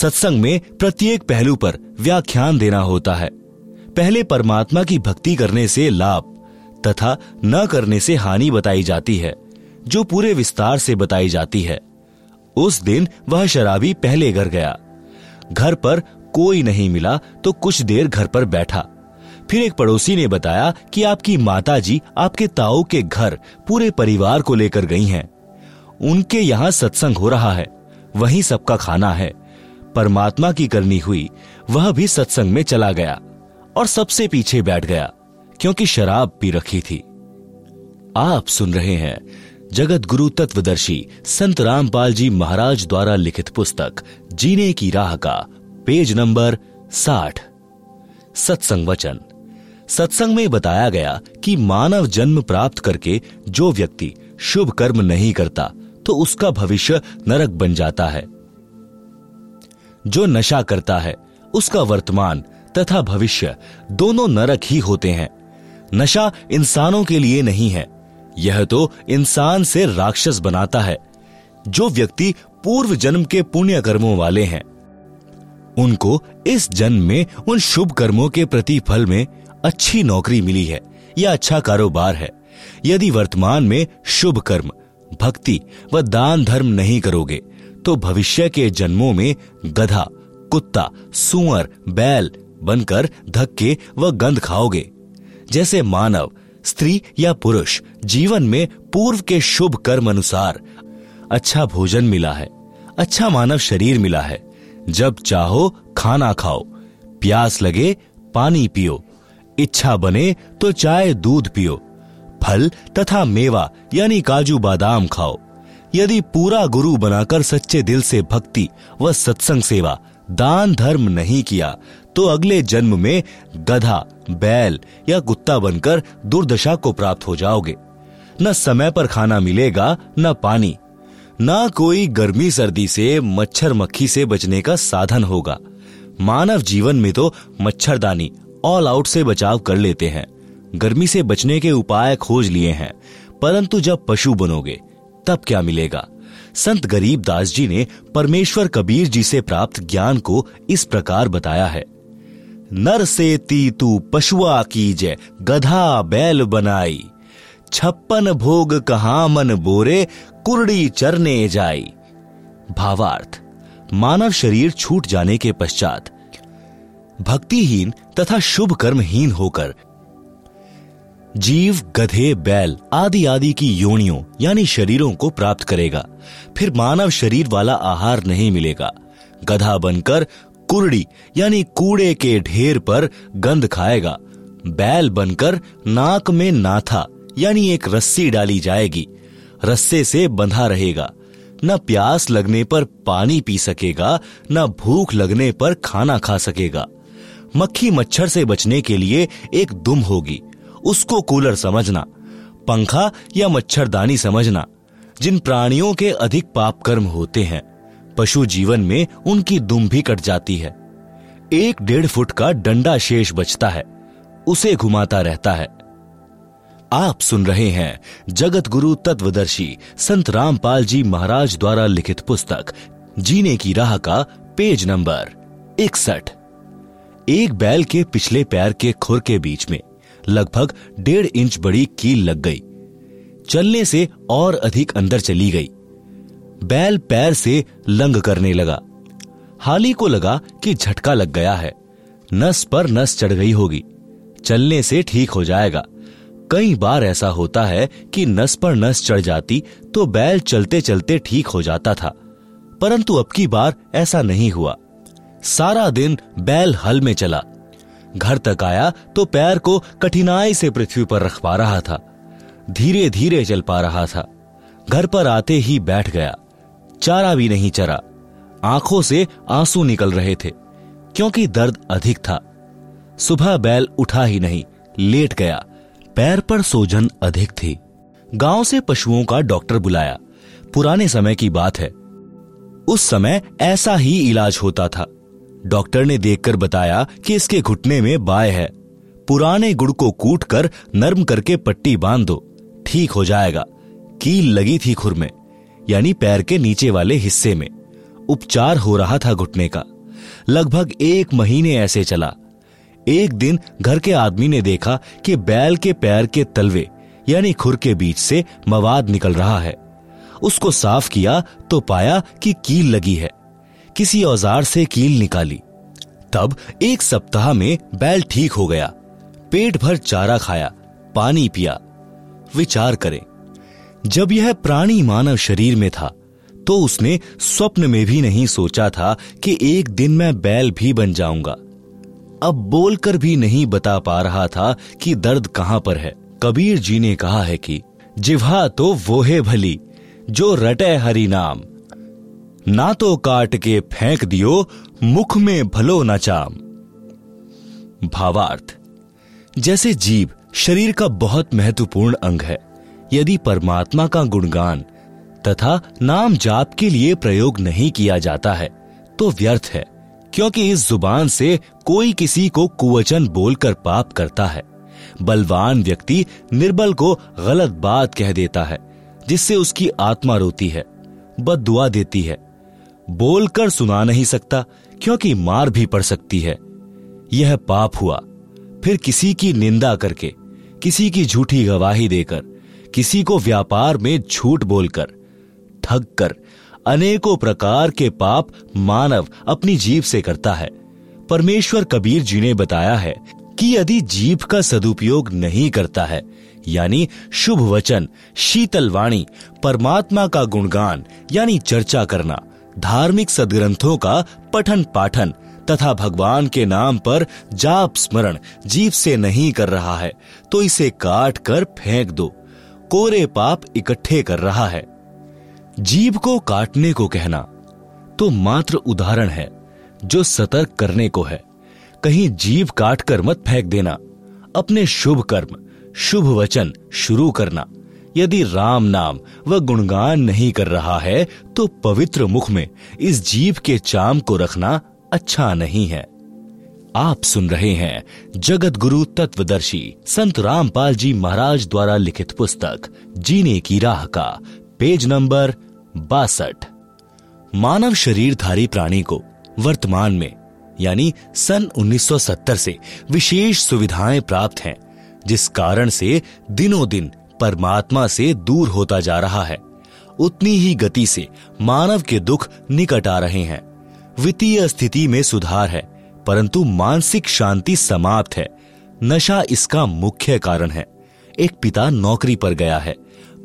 सत्संग में प्रत्येक पहलू पर व्याख्यान देना होता है। पहले परमात्मा की भक्ति करने से लाभ तथा न करने से हानि बताई जाती है, जो पूरे विस्तार से बताई जाती है। उस दिन वह शराबी पहले घर गया। घर पर कोई नहीं मिला तो कुछ देर घर पर बैठा। फिर एक पड़ोसी ने बताया कि आपकी माताजी आपके ताऊ के घर पूरे परिवार को लेकर गई हैं। उनके यहाँ सत्संग हो रहा है, वहीं सबका खाना है। परमात्मा की करनी हुई, वह भी सत्संग में चला गया और सबसे पीछे बैठ गया, क्योंकि शराब पी रखी थी। आप सुन रहे हैं जगत गुरु तत्वदर्शी संत रामपाल जी महाराज द्वारा लिखित पुस्तक जीने की राह का पेज नंबर 60। सत्संग वचन। सत्संग में बताया गया कि मानव जन्म प्राप्त करके जो व्यक्ति शुभ कर्म नहीं करता तो उसका भविष्य नरक बन जाता है। जो नशा करता है उसका वर्तमान तथा भविष्य दोनों नरक ही होते हैं। नशा इंसानों के लिए नहीं है, यह तो इंसान से राक्षस बनाता है। जो व्यक्ति पूर्व जन्म के पुण्य कर्मों वाले हैं उनको इस जन्म में उन शुभ कर्मों के प्रतिफल में अच्छी नौकरी मिली है या अच्छा कारोबार है। यदि वर्तमान में शुभ कर्म, भक्ति व दान धर्म नहीं करोगे तो भविष्य के जन्मों में गधा, कुत्ता, सूअर, बैल बनकर धक्के व गंध खाओगे। जैसे मानव, स्त्री या पुरुष जीवन में पूर्व के शुभ कर्म अनुसार अच्छा भोजन मिला है, अच्छा मानव शरीर मिला है। जब चाहो खाना खाओ, प्यास लगे पानी पियो, इच्छा बने तो चाहे दूध पियो, फल तथा मेवा यानी काजू बादाम खाओ। यदि पूरा गुरु बनाकर सच्चे दिल से भक्ति व सत्संग सेवा दान धर्म नहीं किया तो अगले जन्म में गधा, बैल या कुत्ता बनकर दुर्दशा को प्राप्त हो जाओगे। न समय पर खाना मिलेगा, न पानी, न कोई गर्मी सर्दी से मच्छर मक्खी से बचने का साधन होगा। मानव जीवन में तो मच्छरदानी ऑल आउट से बचाव कर लेते हैं, गर्मी से बचने के उपाय खोज लिए हैं, परंतु जब पशु बनोगे तब क्या मिलेगा। संत गरीब दास जी ने परमेश्वर कबीर जी से प्राप्त ज्ञान को इस प्रकार बताया है। नर से तीतू पशुआ कीजे गधा बैल बनाई, 56 भोग कहाँ मन बोरे कुरड़ी चरने जाई। भावार्थ, मानव शरीर छूट जाने के पश्चात भक्तिहीन तथा शुभ कर्महीन होकर जीव गधे, बैल आदि आदि की योनियों यानी शरीरों को प्राप्त करेगा। फिर मानव शरीर वाला आहार नहीं मिलेगा। गधा बनकर कुरड़ी यानी कूड़े के ढेर पर गंध खाएगा। बैल बनकर नाक में नाथा यानी एक रस्सी डाली जाएगी, रस्से से बंधा रहेगा। न प्यास लगने पर पानी पी सकेगा, न भूख लगने पर खाना खा सकेगा। मक्खी मच्छर से बचने के लिए एक दुम होगी, उसको कूलर समझना, पंखा या मच्छरदानी समझना। जिन प्राणियों के अधिक पाप कर्म होते हैं, पशु जीवन में उनकी दुम भी कट जाती है। 1-1.5 फुट का डंडा शेष बचता है, उसे घुमाता रहता है। आप सुन रहे हैं जगत गुरु तत्वदर्शी संत रामपाल जी महाराज द्वारा लिखित पुस्तक जीने की राह का पेज नंबर 61। एक बैल के पिछले पैर के खुर के बीच में लगभग 1.5 इंच बड़ी कील लग गई, चलने से और अधिक अंदर चली गई। बैल पैर से लंग करने लगा। हाली को लगा कि झटका लग गया है, नस पर नस चढ़ गई होगी, चलने से ठीक हो जाएगा। कई बार ऐसा होता है कि नस पर नस चढ़ जाती तो बैल चलते चलते ठीक हो जाता था, परंतु अब की बार ऐसा नहीं हुआ। सारा दिन बैल हल में चला, घर तक आया तो पैर को कठिनाई से पृथ्वी पर रख पा रहा था, धीरे धीरे चल पा रहा था। घर पर आते ही बैठ गया, चारा भी नहीं चरा। आंखों से आंसू निकल रहे थे क्योंकि दर्द अधिक था। सुबह बैल उठा ही नहीं, लेट गया, पैर पर सोजन अधिक थी। गांव से पशुओं का डॉक्टर बुलाया। पुराने समय की बात है, उस समय ऐसा ही इलाज होता था। डॉक्टर ने देखकर बताया कि इसके घुटने में बाय है, पुराने गुड़ को कूटकर नर्म करके पट्टी बांध दो, ठीक हो जाएगा। कील लगी थी खुर में यानी पैर के नीचे वाले हिस्से में। उपचार हो रहा था घुटने का। लगभग 1 महीने ऐसे चला। एक दिन घर के आदमी ने देखा कि बैल के पैर के तलवे यानी खुर के बीच से मवाद निकल रहा है। उसको साफ किया तो पाया कि कील लगी है। किसी औजार से कील निकाली। तब 1 सप्ताह में बैल ठीक हो गया। पेट भर चारा खाया, पानी पिया। विचार करें, जब यह प्राणी मानव शरीर में था तो उसने स्वप्न में भी नहीं सोचा था कि एक दिन मैं बैल भी बन जाऊंगा। अब बोलकर भी नहीं बता पा रहा था कि दर्द कहां पर है। कबीर जी ने कहा है कि जिह्वा तो वो है भली जो रटे हरि नाम, ना तो काट के फेंक दियो मुख में भलो ना चाम। भावार्थ, जैसे जीव शरीर का बहुत महत्वपूर्ण अंग है, यदि परमात्मा का गुणगान तथा नाम जाप के लिए प्रयोग नहीं किया जाता है तो व्यर्थ है, क्योंकि इस जुबान से कोई किसी को कुवचन बोलकर पाप करता है। बलवान व्यक्ति निर्बल को गलत बात कह देता है, जिससे उसकी आत्मा रोती है, बददुआ देती है। बोलकर सुना नहीं सकता क्योंकि मार भी पड़ सकती है। यह पाप हुआ। फिर किसी की निंदा करके, किसी की झूठी गवाही देकर, किसी को व्यापार में झूठ बोलकर, ठग कर अनेकों प्रकार के पाप मानव अपनी जीभ से करता है। परमेश्वर कबीर जी ने बताया है कि यदि जीभ का सदुपयोग नहीं करता है यानी शुभ वचन, शीतल वाणी, परमात्मा का गुणगान यानी चर्चा करना, धार्मिक सदग्रंथों का पठन पाठन तथा भगवान के नाम पर जाप स्मरण जीभ से नहीं कर रहा है तो इसे काट कर फेंक दो, कोरे पाप इकट्ठे कर रहा है। जीभ को काटने को कहना तो मात्र उदाहरण है जो सतर्क करने को है। कहीं जीभ काट कर मत फेंक देना। अपने शुभ कर्म शुभ वचन शुरू करना, यदि राम नाम व गुणगान नहीं कर रहा है तो पवित्र मुख में इस जीभ के चाम को रखना अच्छा नहीं है। आप सुन रहे हैं जगत गुरु तत्वदर्शी संत रामपाल जी महाराज द्वारा लिखित पुस्तक जीने की राह का पेज नंबर 62। मानव शरीरधारी प्राणी को वर्तमान में यानी सन 1970 से विशेष सुविधाएं प्राप्त हैं, जिस कारण से दिनों दिन परमात्मा से दूर होता जा रहा है। उतनी ही गति से मानव के दुख निकट आ रहे हैं। वित्तीय स्थिति में सुधार है परंतु मानसिक शांति समाप्त है। नशा इसका मुख्य कारण है। एक पिता नौकरी पर गया है,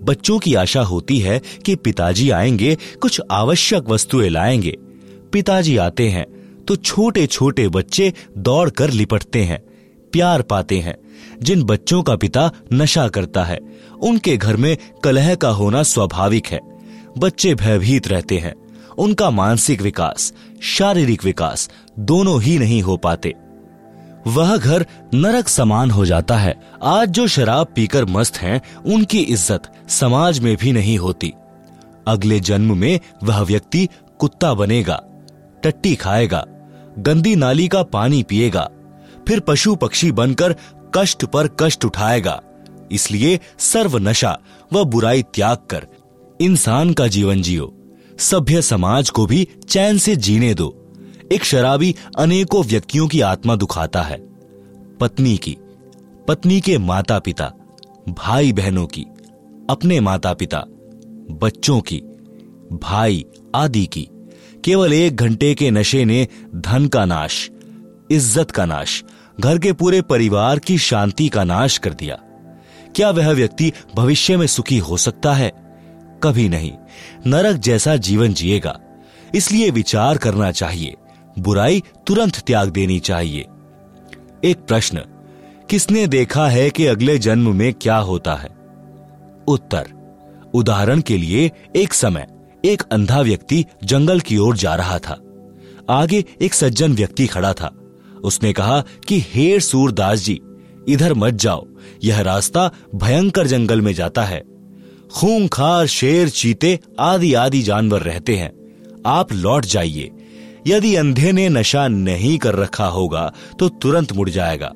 बच्चों की आशा होती है कि पिताजी आएंगे, कुछ आवश्यक वस्तुएं लाएंगे। पिताजी आते हैं तो छोटे छोटे बच्चे दौड़ कर लिपटते हैं, प्यार पाते हैं। जिन बच्चों का पिता नशा करता है उनके घर में कलह का होना स्वाभाविक है। बच्चे भयभीत रहते हैं, उनका मानसिक विकास शारीरिक विकास दोनों ही नहीं हो पाते। वह घर नरक समान हो जाता है। आज जो शराब पीकर मस्त हैं, उनकी इज्जत समाज में भी नहीं होती। अगले जन्म में वह व्यक्ति कुत्ता बनेगा, टट्टी खाएगा, गंदी नाली का पानी पिएगा, फिर पशु पक्षी बनकर कष्ट पर कष्ट उठाएगा। इसलिए सर्व नशा व बुराई त्याग कर इंसान का जीवन जियो। सभ्य समाज को भी चैन से जीने दो। एक शराबी अनेकों व्यक्तियों की आत्मा दुखाता है, पत्नी की, पत्नी के माता पिता, भाई बहनों की, अपने माता पिता, बच्चों की, भाई आदि की। केवल एक घंटे के नशे ने धन का नाश, इज्जत का नाश, घर के पूरे परिवार की शांति का नाश कर दिया। क्या वह व्यक्ति भविष्य में सुखी हो सकता है? कभी नहीं। नरक जैसा जीवन जिएगा। इसलिए विचार करना चाहिए, बुराई तुरंत त्याग देनी चाहिए। एक प्रश्न, किसने देखा है कि अगले जन्म में क्या होता है? उत्तर, उदाहरण के लिए एक समय एक अंधा व्यक्ति जंगल की ओर जा रहा था। आगे एक सज्जन व्यक्ति खड़ा था। उसने कहा कि हे सूरदास जी, इधर मत जाओ, यह रास्ता भयंकर जंगल में जाता है। खूंखार शेर चीते आदि आदि जानवर रहते हैं, आप लौट जाइए। यदि अंधे ने नशा नहीं कर रखा होगा तो तुरंत मुड़ जाएगा।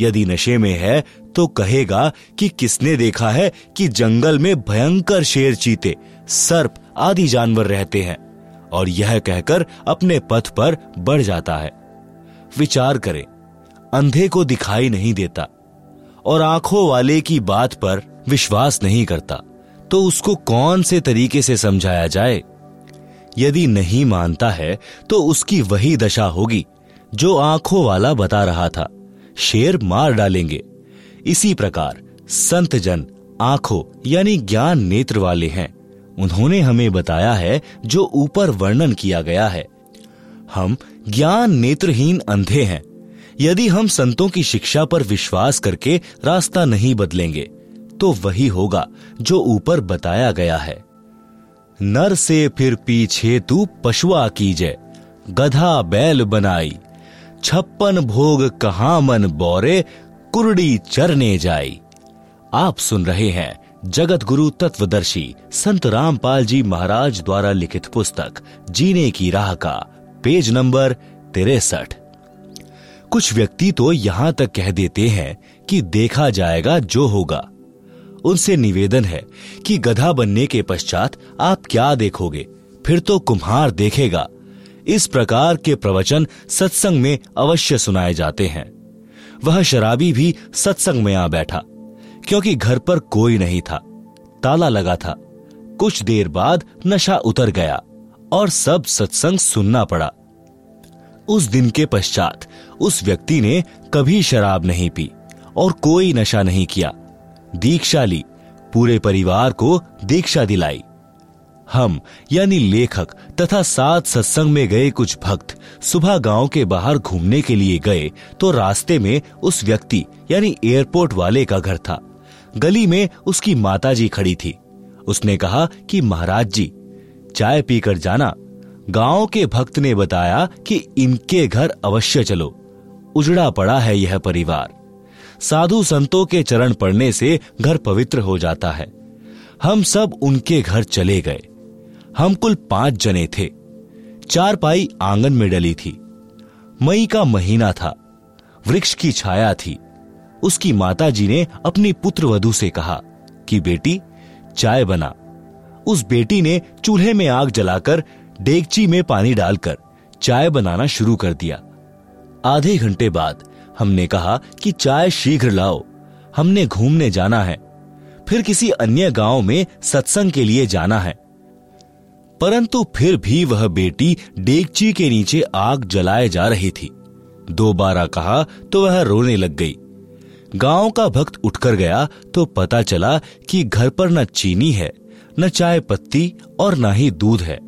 यदि नशे में है तो कहेगा कि किसने देखा है कि जंगल में भयंकर शेर चीते सर्प आदि जानवर रहते हैं, और यह कहकर अपने पथ पर बढ़ जाता है। विचार करें, अंधे को दिखाई नहीं देता और आंखों वाले की बात पर विश्वास नहीं करता तो उसको कौन से तरीके से समझाया जाए? यदि नहीं मानता है तो उसकी वही दशा होगी जो आंखों वाला बता रहा था, शेर मार डालेंगे। इसी प्रकार संत जन आंखों यानी ज्ञान नेत्र वाले हैं। उन्होंने हमें बताया है जो ऊपर वर्णन किया गया है। हम ज्ञान नेत्रहीन अंधे हैं। यदि हम संतों की शिक्षा पर विश्वास करके रास्ता नहीं बदलेंगे तो वही होगा जो ऊपर बताया गया है। नर से फिर पीछे तू पशुआ कीजे, गधा बैल बनाई, 56 भोग कहाँ मन बौरे, कुरड़ी चरने जाई। आप सुन रहे हैं जगत गुरु तत्वदर्शी संत रामपाल जी महाराज द्वारा लिखित पुस्तक जीने की राह का पेज नंबर 63। कुछ व्यक्ति तो यहाँ तक कह देते हैं कि देखा जाएगा जो होगा। उनसे निवेदन है कि गधा बनने के पश्चात आप क्या देखोगे? फिर तो कुम्हार देखेगा। इस प्रकार के प्रवचन सत्संग में अवश्य सुनाए जाते हैं। वह शराबी भी सत्संग में आ बैठा क्योंकि घर पर कोई नहीं था, ताला लगा था। कुछ देर बाद नशा उतर गया और सब सत्संग सुनना पड़ा। उस दिन के पश्चात उस व्यक्ति ने कभी शराब नहीं पी और कोई नशा नहीं किया। दीक्षा ली, पूरे परिवार को दीक्षा दिलाई। हम यानी लेखक तथा साथ सत्संग में गए कुछ भक्त सुबह गांव के बाहर घूमने के लिए गए तो रास्ते में उस व्यक्ति यानी एयरपोर्ट वाले का घर था। गली में उसकी माताजी खड़ी थी। उसने कहा कि महाराज जी चाय पीकर जाना। गांव के भक्त ने बताया कि इनके घर अवश्य चलो, उजड़ा पड़ा है यह परिवार, साधु संतों के चरण पड़ने से घर पवित्र हो जाता है। हम सब उनके घर चले गए। हम कुल 5 जने थे। चारपाई आंगन में डली थी। मई का महीना था। वृक्ष की छाया थी। उसकी माताजी ने अपनी पुत्रवधू से कहा कि बेटी चाय बना। उस बेटी ने चूल्हे में आग जलाकर डेगची में पानी डालकर चाय बनाना शुरू कर दिया। आधे घंटे बाद हमने कहा कि चाय शीघ्र लाओ, हमने घूमने जाना है, फिर किसी अन्य गांव में सत्संग के लिए जाना है। परंतु फिर भी वह बेटी डेगची के नीचे आग जलाए जा रही थी। 2 बार कहा तो वह रोने लग गई। गांव का भक्त उठकर गया तो पता चला कि घर पर न चीनी है, न चाय पत्ती और न ही दूध है।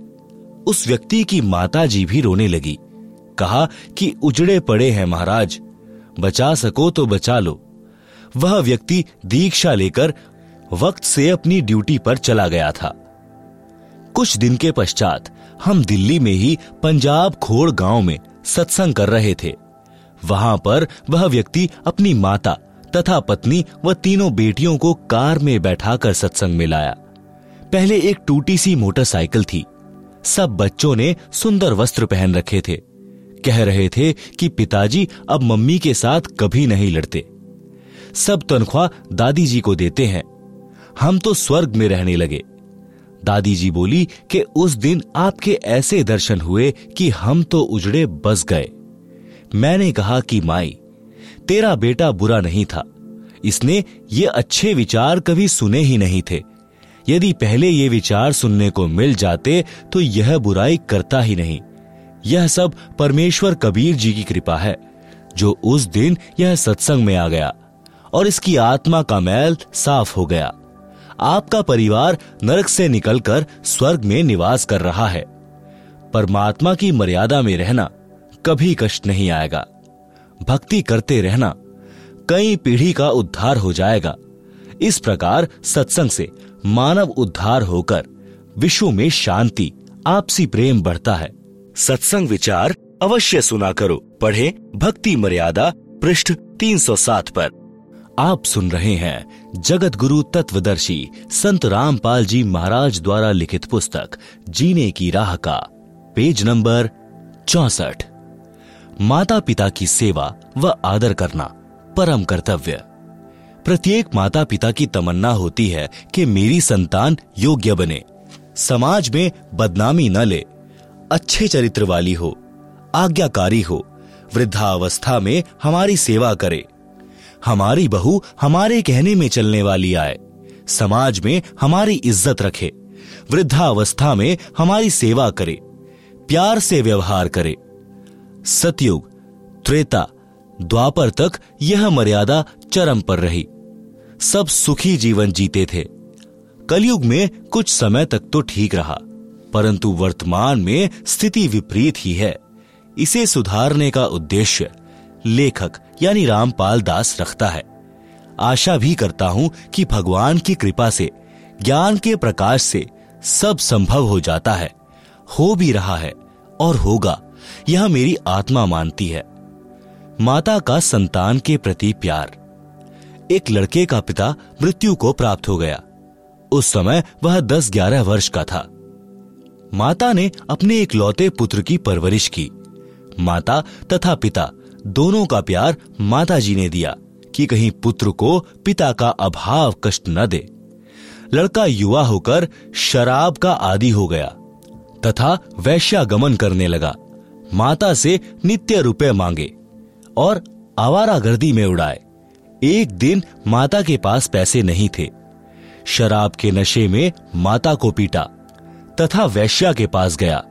उस व्यक्ति की माताजी भी रोने लगी। कहा कि उजड़े पड़े हैं महाराज, बचा सको तो बचा लो। वह व्यक्ति दीक्षा लेकर वक्त से अपनी ड्यूटी पर चला गया था। कुछ दिन के पश्चात हम दिल्ली में ही पंजाब खोड़ गांव में सत्संग कर रहे थे। वहां पर वह व्यक्ति अपनी माता तथा पत्नी व 3 बेटियों को कार में बैठाकर सत्संग में लाया। पहले एक टूटी सी मोटरसाइकिल थी। सब बच्चों ने सुंदर वस्त्र पहन रखे थे। कह रहे थे कि पिताजी अब मम्मी के साथ कभी नहीं लड़ते, सब तनख्वाह दादी जी को देते हैं, हम तो स्वर्ग में रहने लगे। दादी जी बोली कि उस दिन आपके ऐसे दर्शन हुए कि हम तो उजड़े बस गए। मैंने कहा कि माई, तेरा बेटा बुरा नहीं था, इसने ये अच्छे विचार कभी सुने ही नहीं थे। यदि पहले ये विचार सुनने को मिल जाते तो यह बुराई करता ही नहीं। यह सब परमेश्वर कबीर जी की कृपा है जो उस दिन यह सत्संग में आ गया और इसकी आत्मा का मैल साफ हो गया। आपका परिवार नरक से निकलकर स्वर्ग में निवास कर रहा है। परमात्मा की मर्यादा में रहना, कभी कष्ट नहीं आएगा। भक्ति करते रहना, कई पीढ़ी का उद्धार हो जाएगा। इस प्रकार सत्संग से मानव उद्धार होकर विश्व में शांति, आपसी प्रेम बढ़ता है। सत्संग विचार अवश्य सुना करो। पढ़े भक्ति मर्यादा पृष्ठ 307 पर। आप सुन रहे हैं जगत गुरु तत्वदर्शी संत रामपाल जी महाराज द्वारा लिखित पुस्तक जीने की राह का पेज नंबर 64। माता पिता की सेवा व आदर करना परम कर्तव्य। प्रत्येक माता पिता की तमन्ना होती है कि मेरी संतान योग्य बने, समाज में बदनामी न ले, अच्छे चरित्र वाली हो, आज्ञाकारी हो, वृद्धावस्था में हमारी सेवा करे, हमारी बहू हमारे कहने में चलने वाली आए, समाज में हमारी इज्जत रखे, वृद्धावस्था में हमारी सेवा करे, प्यार से व्यवहार करे। सतयुग, त्रेता, द्वापर तक यह मर्यादा चरम पर रही। सब सुखी जीवन जीते थे। कलयुग में कुछ समय तक तो ठीक रहा, परंतु वर्तमान में स्थिति विपरीत ही है। इसे सुधारने का उद्देश्य लेखक यानी रामपाल दास रखता है। आशा भी करता हूं कि भगवान की कृपा से, ज्ञान के प्रकाश से सब संभव हो जाता है, हो भी रहा है और होगा, यह मेरी आत्मा मानती है। माता का संतान के प्रति प्यार। एक लड़के का पिता मृत्यु को प्राप्त हो गया। उस समय वह 10-11 वर्ष का था। माता ने अपने इकलौते पुत्र की परवरिश की। माता तथा पिता दोनों का प्यार माताजी ने दिया कि कहीं पुत्र को पिता का अभाव कष्ट न दे। लड़का युवा होकर शराब का आदी हो गया तथा वैश्यागमन करने लगा। माता से नित्य रुपए मांगे और आवारागर्दी में उड़ाए। एक दिन माता के पास पैसे नहीं थे। शराब के नशे में माता को पीटा तथा वैश्या के पास गया।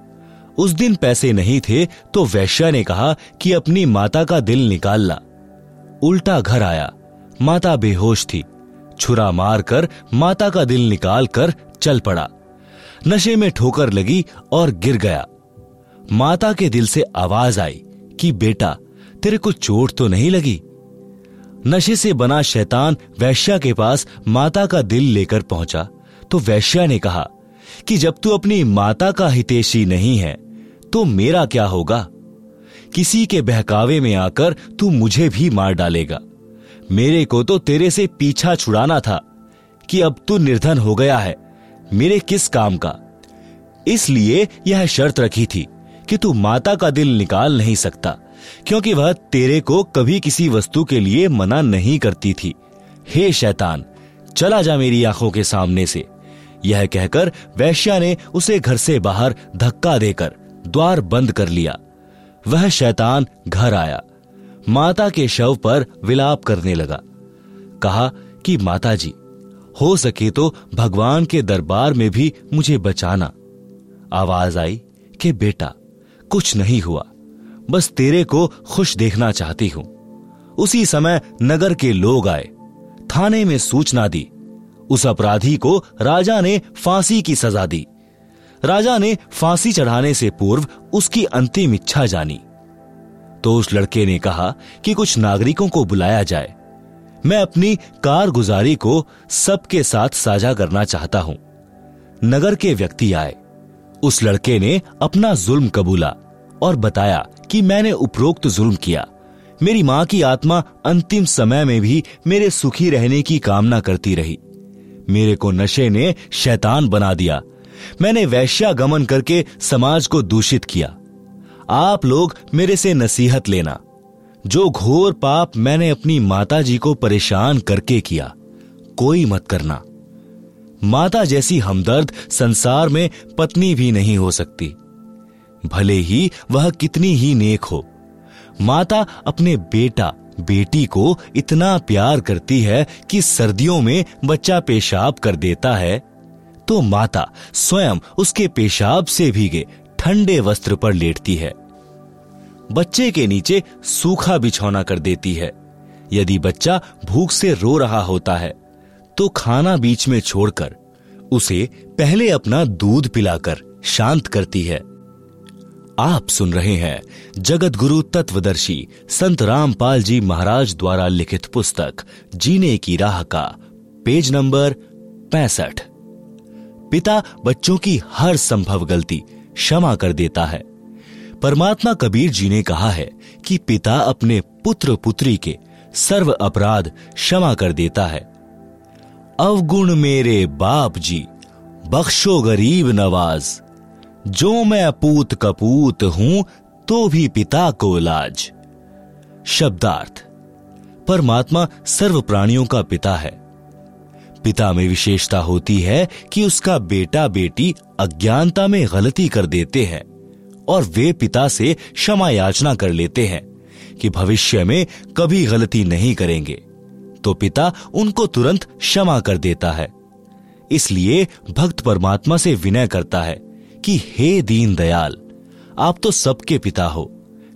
उस दिन पैसे नहीं थे तो वैश्या ने कहा कि अपनी माता का दिल निकाल ला। उल्टा घर आया, माता बेहोश थी। छुरा मारकर माता का दिल निकाल कर चल पड़ा। नशे में ठोकर लगी और गिर गया। माता के दिल से आवाज आई कि बेटा, तेरे को चोट तो नहीं लगी। नशे से बना शैतान वैश्या के पास माता का दिल लेकर पहुंचा तो वैश्या ने कहा कि जब तू अपनी माता का हितैषी नहीं है तो मेरा क्या होगा। किसी के बहकावे में आकर तू मुझे भी मार डालेगा। मेरे को तो तेरे से पीछा छुड़ाना था कि अब तू निर्धन हो गया है, मेरे किस काम का। इसलिए यह शर्त रखी थी कि तू माता का दिल निकाल नहीं सकता, क्योंकि वह तेरे को कभी किसी वस्तु के लिए मना नहीं करती थी। हे शैतान, चला जा मेरी आंखों के सामने से। यह कहकर वैश्या ने उसे घर से बाहर धक्का देकर द्वार बंद कर लिया। वह शैतान घर आया, माता के शव पर विलाप करने लगा। कहा कि माता जी, हो सके तो भगवान के दरबार में भी मुझे बचाना। आवाज आई कि बेटा, कुछ नहीं हुआ, बस तेरे को खुश देखना चाहती हूं। उसी समय नगर के लोग आए, थाने में सूचना दी। उस अपराधी को राजा ने फांसी की सजा दी। राजा ने फांसी चढ़ाने से पूर्व उसकी अंतिम इच्छा जानी तो उस लड़के ने कहा कि कुछ नागरिकों को बुलाया जाए। मैं अपनी कारगुजारी को सबके साथ साझा करना चाहता हूं। नगर के व्यक्ति आए। उस लड़के ने अपना जुल्म कबूला और बताया कि मैंने उपरोक्त जुल्म किया। मेरी मां की आत्मा अंतिम समय में भी मेरे सुखी रहने की कामना करती रही। मेरे को नशे ने शैतान बना दिया। मैंने वैश्यागमन करके समाज को दूषित किया। आप लोग मेरे से नसीहत लेना, जो घोर पाप मैंने अपनी माता जी को परेशान करके किया, कोई मत करना। माता जैसी हमदर्द संसार में पत्नी भी नहीं हो सकती, भले ही वह कितनी ही नेक हो। माता अपने बेटा बेटी को इतना प्यार करती है कि सर्दियों में बच्चा पेशाब कर देता है तो माता स्वयं उसके पेशाब से भीगे ठंडे वस्त्र पर लेटती है। बच्चे के नीचे सूखा बिछौना कर देती है। यदि बच्चा भूख से रो रहा होता है तो खाना बीच में छोड़कर उसे पहले अपना दूध पिलाकर शांत करती है। आप सुन रहे हैं जगत गुरु तत्वदर्शी संत रामपाल जी महाराज द्वारा लिखित पुस्तक जीने की राह का पेज नंबर 65। पिता बच्चों की हर संभव गलती क्षमा कर देता है। परमात्मा कबीर जी ने कहा है कि पिता अपने पुत्र पुत्री के सर्व अपराध क्षमा कर देता है। अवगुण मेरे बाप जी बख्शो गरीब नवाज, जो मैं पूत कपूत हूं तो भी पिता को लाज। शब्दार्थ, परमात्मा सर्व प्राणियों का पिता है। पिता में विशेषता होती है कि उसका बेटा बेटी अज्ञानता में गलती कर देते हैं और वे पिता से क्षमा याचना कर लेते हैं कि भविष्य में कभी गलती नहीं करेंगे, तो पिता उनको तुरंत क्षमा कर देता है। इसलिए भक्त परमात्मा से विनय करता है कि हे दीन दयाल, आप तो सबके पिता हो,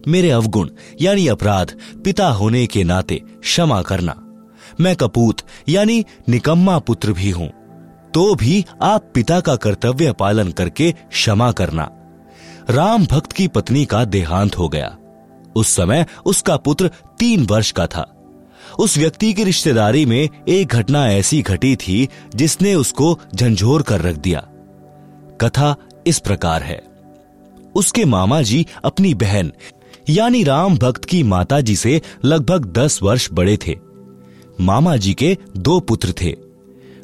मेरे अवगुण यानी अपराध पिता होने के नाते क्षमा करना। मैं कपूत यानी निकम्मा पुत्र भी हूं, तो भी आप पिता का कर्तव्य पालन करके क्षमा करना। राम भक्त की पत्नी का देहांत हो गया। उस समय उसका पुत्र 3 वर्ष का था। उस व्यक्ति की रिश्तेदारी में एक घटना ऐसी घटी थी जिसने उसको झंझोर कर रख दिया। कथा इस प्रकार है। उसके मामा जी अपनी बहन यानी राम भक्त की माता जी से लगभग 10 वर्ष बड़े थे। मामा जी के 2 पुत्र थे।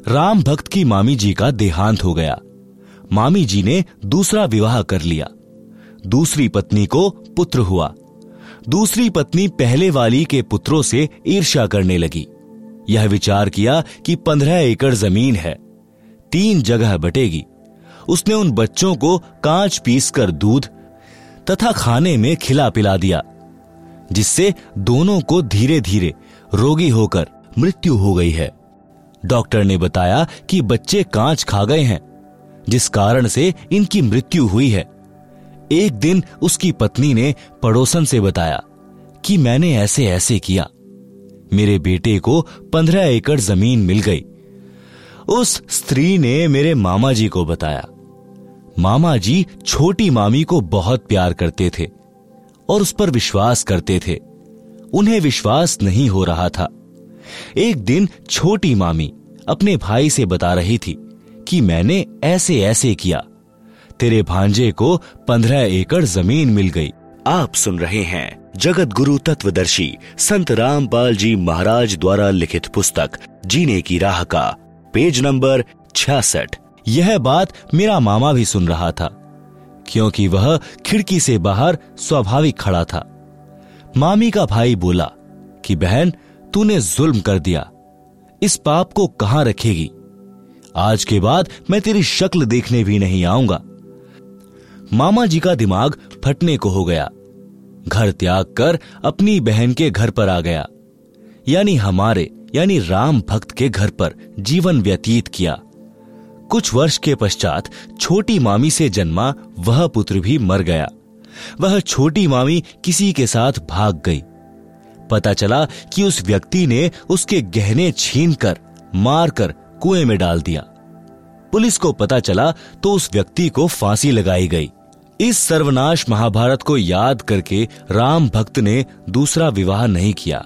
राम भक्त की मामी जी का देहांत हो गया। मामी जी ने दूसरा विवाह कर लिया। दूसरी पत्नी को पुत्र हुआ। दूसरी पत्नी पहले वाली के पुत्रों से ईर्ष्या करने लगी। यह विचार किया कि 15 एकड़ जमीन है, 3 जगह बटेगी। उसने उन बच्चों को कांच पीसकर दूध तथा खाने में खिला पिला दिया, जिससे दोनों को धीरे धीरे रोगी होकर मृत्यु हो गई है। डॉक्टर ने बताया कि बच्चे कांच खा गए हैं, जिस कारण से इनकी मृत्यु हुई है। एक दिन उसकी पत्नी ने पड़ोसन से बताया कि मैंने ऐसे ऐसे किया, मेरे बेटे को 15 एकड़ जमीन मिल गई। उस स्त्री ने मेरे मामा जी को बताया। मामा जी छोटी मामी को बहुत प्यार करते थे और उस पर विश्वास करते थे। उन्हें विश्वास नहीं हो रहा था। एक दिन छोटी मामी अपने भाई से बता रही थी कि मैंने ऐसे ऐसे किया, तेरे भांजे को 15 एकड़ जमीन मिल गई। आप सुन रहे हैं जगत गुरु तत्वदर्शी संत रामपाल जी महाराज द्वारा लिखित पुस्तक जीने की राह का पेज नंबर 66। यह बात मेरा मामा भी सुन रहा था क्योंकि वह खिड़की से बाहर स्वाभाविक खड़ा था। मामी का भाई बोला कि बहन, तूने जुल्म कर दिया, इस पाप को कहां रखेगी। आज के बाद मैं तेरी शक्ल देखने भी नहीं आऊंगा। मामा जी का दिमाग फटने को हो गया। घर त्याग कर अपनी बहन के घर पर आ गया, यानी हमारे यानी राम भक्त के घर पर जीवन व्यतीत किया। कुछ वर्ष के पश्चात छोटी मामी से जन्मा वह पुत्र भी मर गया। वह छोटी मामी किसी के साथ भाग गई। पता चला कि उस व्यक्ति ने उसके गहने छीनकर मारकर कुएं में डाल दिया। पुलिस को पता चला तो उस व्यक्ति को फांसी लगाई गई। इस सर्वनाश महाभारत को याद करके राम भक्त ने दूसरा विवाह नहीं किया।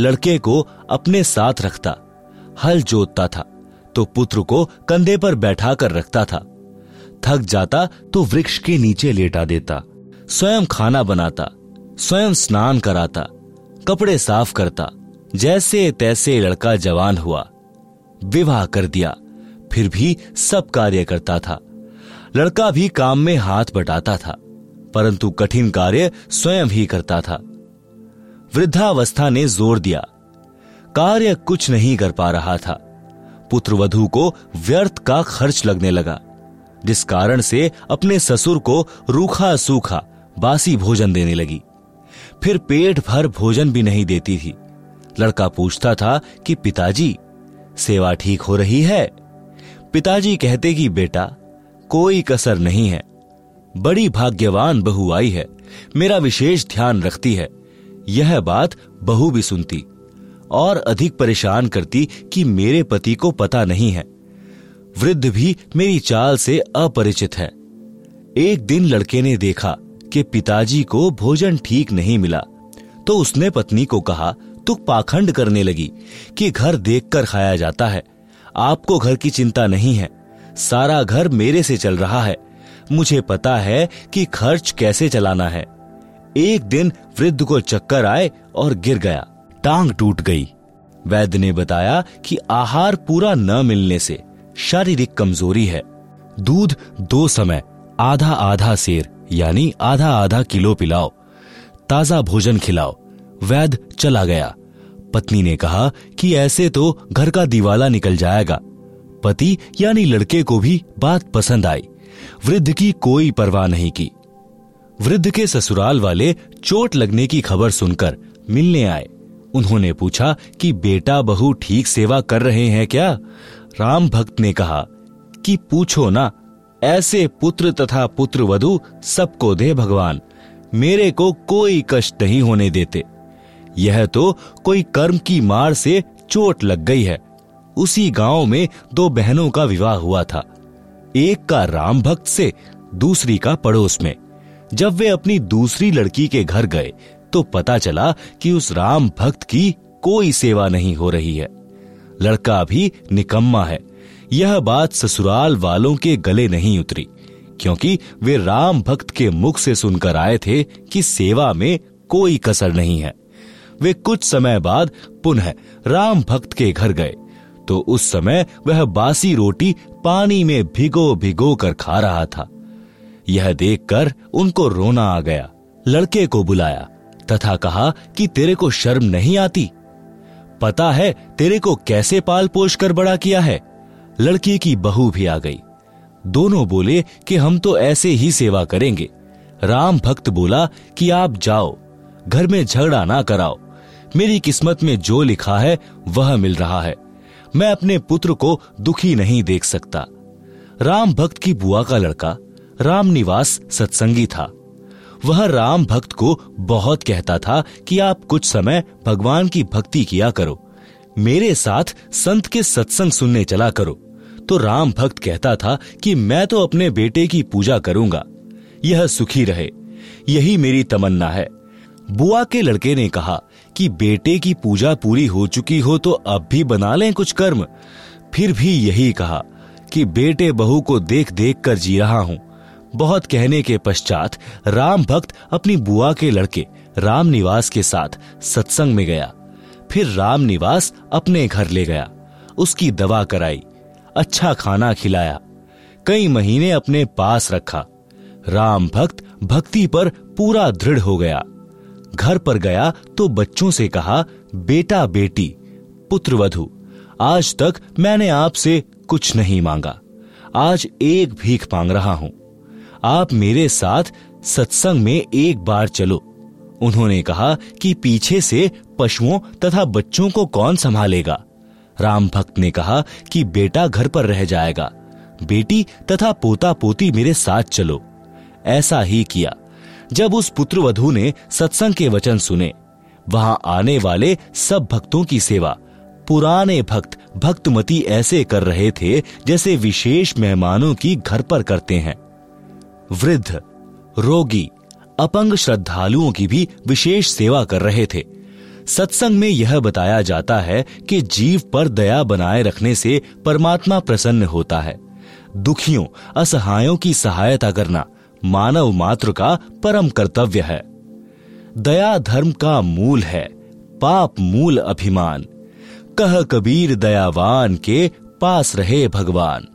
लड़के को अपने साथ रखता, हल जोतता था तो पुत्र को कंधे पर बैठा कर रखता था, थक जाता तो वृक्ष के नीचे लेटा देता, स्वयं खाना बनाता, स्वयं स्नान कराता, कपड़े साफ करता। जैसे तैसे लड़का जवान हुआ, विवाह कर दिया, फिर भी सब कार्य करता था। लड़का भी काम में हाथ बटाता था, परंतु कठिन कार्य स्वयं ही करता था। वृद्धावस्था ने जोर दिया, कार्य कुछ नहीं कर पा रहा था। पुत्रवधू को व्यर्थ का खर्च लगने लगा, जिस कारण से अपने ससुर को रूखा सूखा बासी भोजन देने लगी। फिर पेट भर भोजन भी नहीं देती थी। लड़का पूछता था कि पिताजी, सेवा ठीक हो रही है? पिताजी कहते कि बेटा, कोई कसर नहीं है, बड़ी भाग्यवान बहू आई है, मेरा विशेष ध्यान रखती है। यह बात बहू भी सुनती और अधिक परेशान करती कि मेरे पति को पता नहीं है, वृद्ध भी मेरी चाल से अपरिचित है। एक दिन लड़के ने देखा कि पिताजी को भोजन ठीक नहीं मिला तो उसने पत्नी को कहा तो पाखंड करने लगी कि घर देखकर खाया जाता है, आपको घर की चिंता नहीं है, सारा घर मेरे से चल रहा है, मुझे पता है कि खर्च कैसे चलाना है। एक दिन वृद्ध को चक्कर आए और गिर गया, टांग टूट गई। वैद्य ने बताया कि आहार पूरा न मिलने से शारीरिक कमजोरी है। दूध 2 समय आधा आधा सेर यानी आधा आधा किलो पिलाओ, ताजा भोजन खिलाओ। वैद्य चला गया। पत्नी ने कहा कि ऐसे तो घर का दिवाला निकल जाएगा। पति यानी लड़के को भी बात पसंद आई, वृद्ध की कोई परवाह नहीं की। वृद्ध के ससुराल वाले चोट लगने की खबर सुनकर मिलने आए। उन्होंने पूछा कि बेटा बहू ठीक सेवा कर रहे हैं क्या? राम भक्त ने कहा कि पूछो ना, ऐसे पुत्र तथा पुत्र वधू सबको दे भगवान, मेरे को कोई कष्ट नहीं होने देते। यह तो कोई कर्म की मार से चोट लग गई है। उसी गांव में 2 बहनों का विवाह हुआ था, एक का राम भक्त से, दूसरी का पड़ोस में। जब वे अपनी दूसरी लड़की के घर गए तो पता चला कि उस राम भक्त की कोई सेवा नहीं हो रही है, लड़का भी निकम्मा है। यह बात ससुराल वालों के गले नहीं उतरी क्योंकि वे राम भक्त के मुख से सुनकर आए थे कि सेवा में कोई कसर नहीं है। वे कुछ समय बाद पुनः राम भक्त के घर गए तो उस समय वह बासी रोटी पानी में भिगो भिगो कर खा रहा था। यह देखकर उनको रोना आ गया। लड़के को बुलाया तथा कहा कि तेरे को शर्म नहीं आती? पता है तेरे को कैसे पाल पोष कर बड़ा किया है। लड़की की बहू भी आ गई। दोनों बोले कि हम तो ऐसे ही सेवा करेंगे। राम भक्त बोला कि आप जाओ, घर में झगड़ा ना कराओ, मेरी किस्मत में जो लिखा है वह मिल रहा है, मैं अपने पुत्र को दुखी नहीं देख सकता। राम भक्त की बुआ का लड़का रामनिवास सत्संगी था। वह राम भक्त को बहुत कहता था कि आप कुछ समय भगवान की भक्ति किया करो, मेरे साथ संत के सत्संग सुनने चला करो, तो राम भक्त कहता था कि मैं तो अपने बेटे की पूजा करूंगा, यह सुखी रहे, यही मेरी तमन्ना है। बुआ के लड़के ने कहा कि बेटे की पूजा पूरी हो चुकी हो तो अब भी बना लें कुछ कर्म। फिर भी यही कहा कि बेटे बहू को देख देख कर जी रहा हूं। बहुत कहने के पश्चात राम भक्त अपनी बुआ के लड़के रामनिवास के साथ सत्संग में गया। फिर रामनिवास अपने घर ले गया, उसकी दवा कराई, अच्छा खाना खिलाया, कई महीने अपने पास रखा। राम भक्त भक्ति पर पूरा दृढ़ हो गया। घर पर गया तो बच्चों से कहा, बेटा बेटी, पुत्रवधु, आज तक मैंने आपसे कुछ नहीं मांगा, आज एक भीख मांग रहा हूं, आप मेरे साथ सत्संग में एक बार चलो। उन्होंने कहा कि पीछे से पशुओं तथा बच्चों को कौन संभालेगा। राम भक्त ने कहा कि बेटा घर पर रह जाएगा, बेटी तथा पोता पोती मेरे साथ चलो। ऐसा ही किया। जब उस पुत्रवधू ने सत्संग के वचन सुने, वहां आने वाले सब भक्तों की सेवा पुराने भक्त भक्तमती ऐसे कर रहे थे जैसे विशेष मेहमानों की घर पर करते हैं। वृद्ध, रोगी, अपंग श्रद्धालुओं की भी विशेष सेवा कर रहे थे। सत्संग में यह बताया जाता है कि जीव पर दया बनाए रखने से परमात्मा प्रसन्न होता है। दुखियों, असहायों की सहायता करना मानव मात्र का परम कर्तव्य है। दया धर्म का मूल है, पाप मूल अभिमान। कह कबीर दयावान के पास रहे भगवान।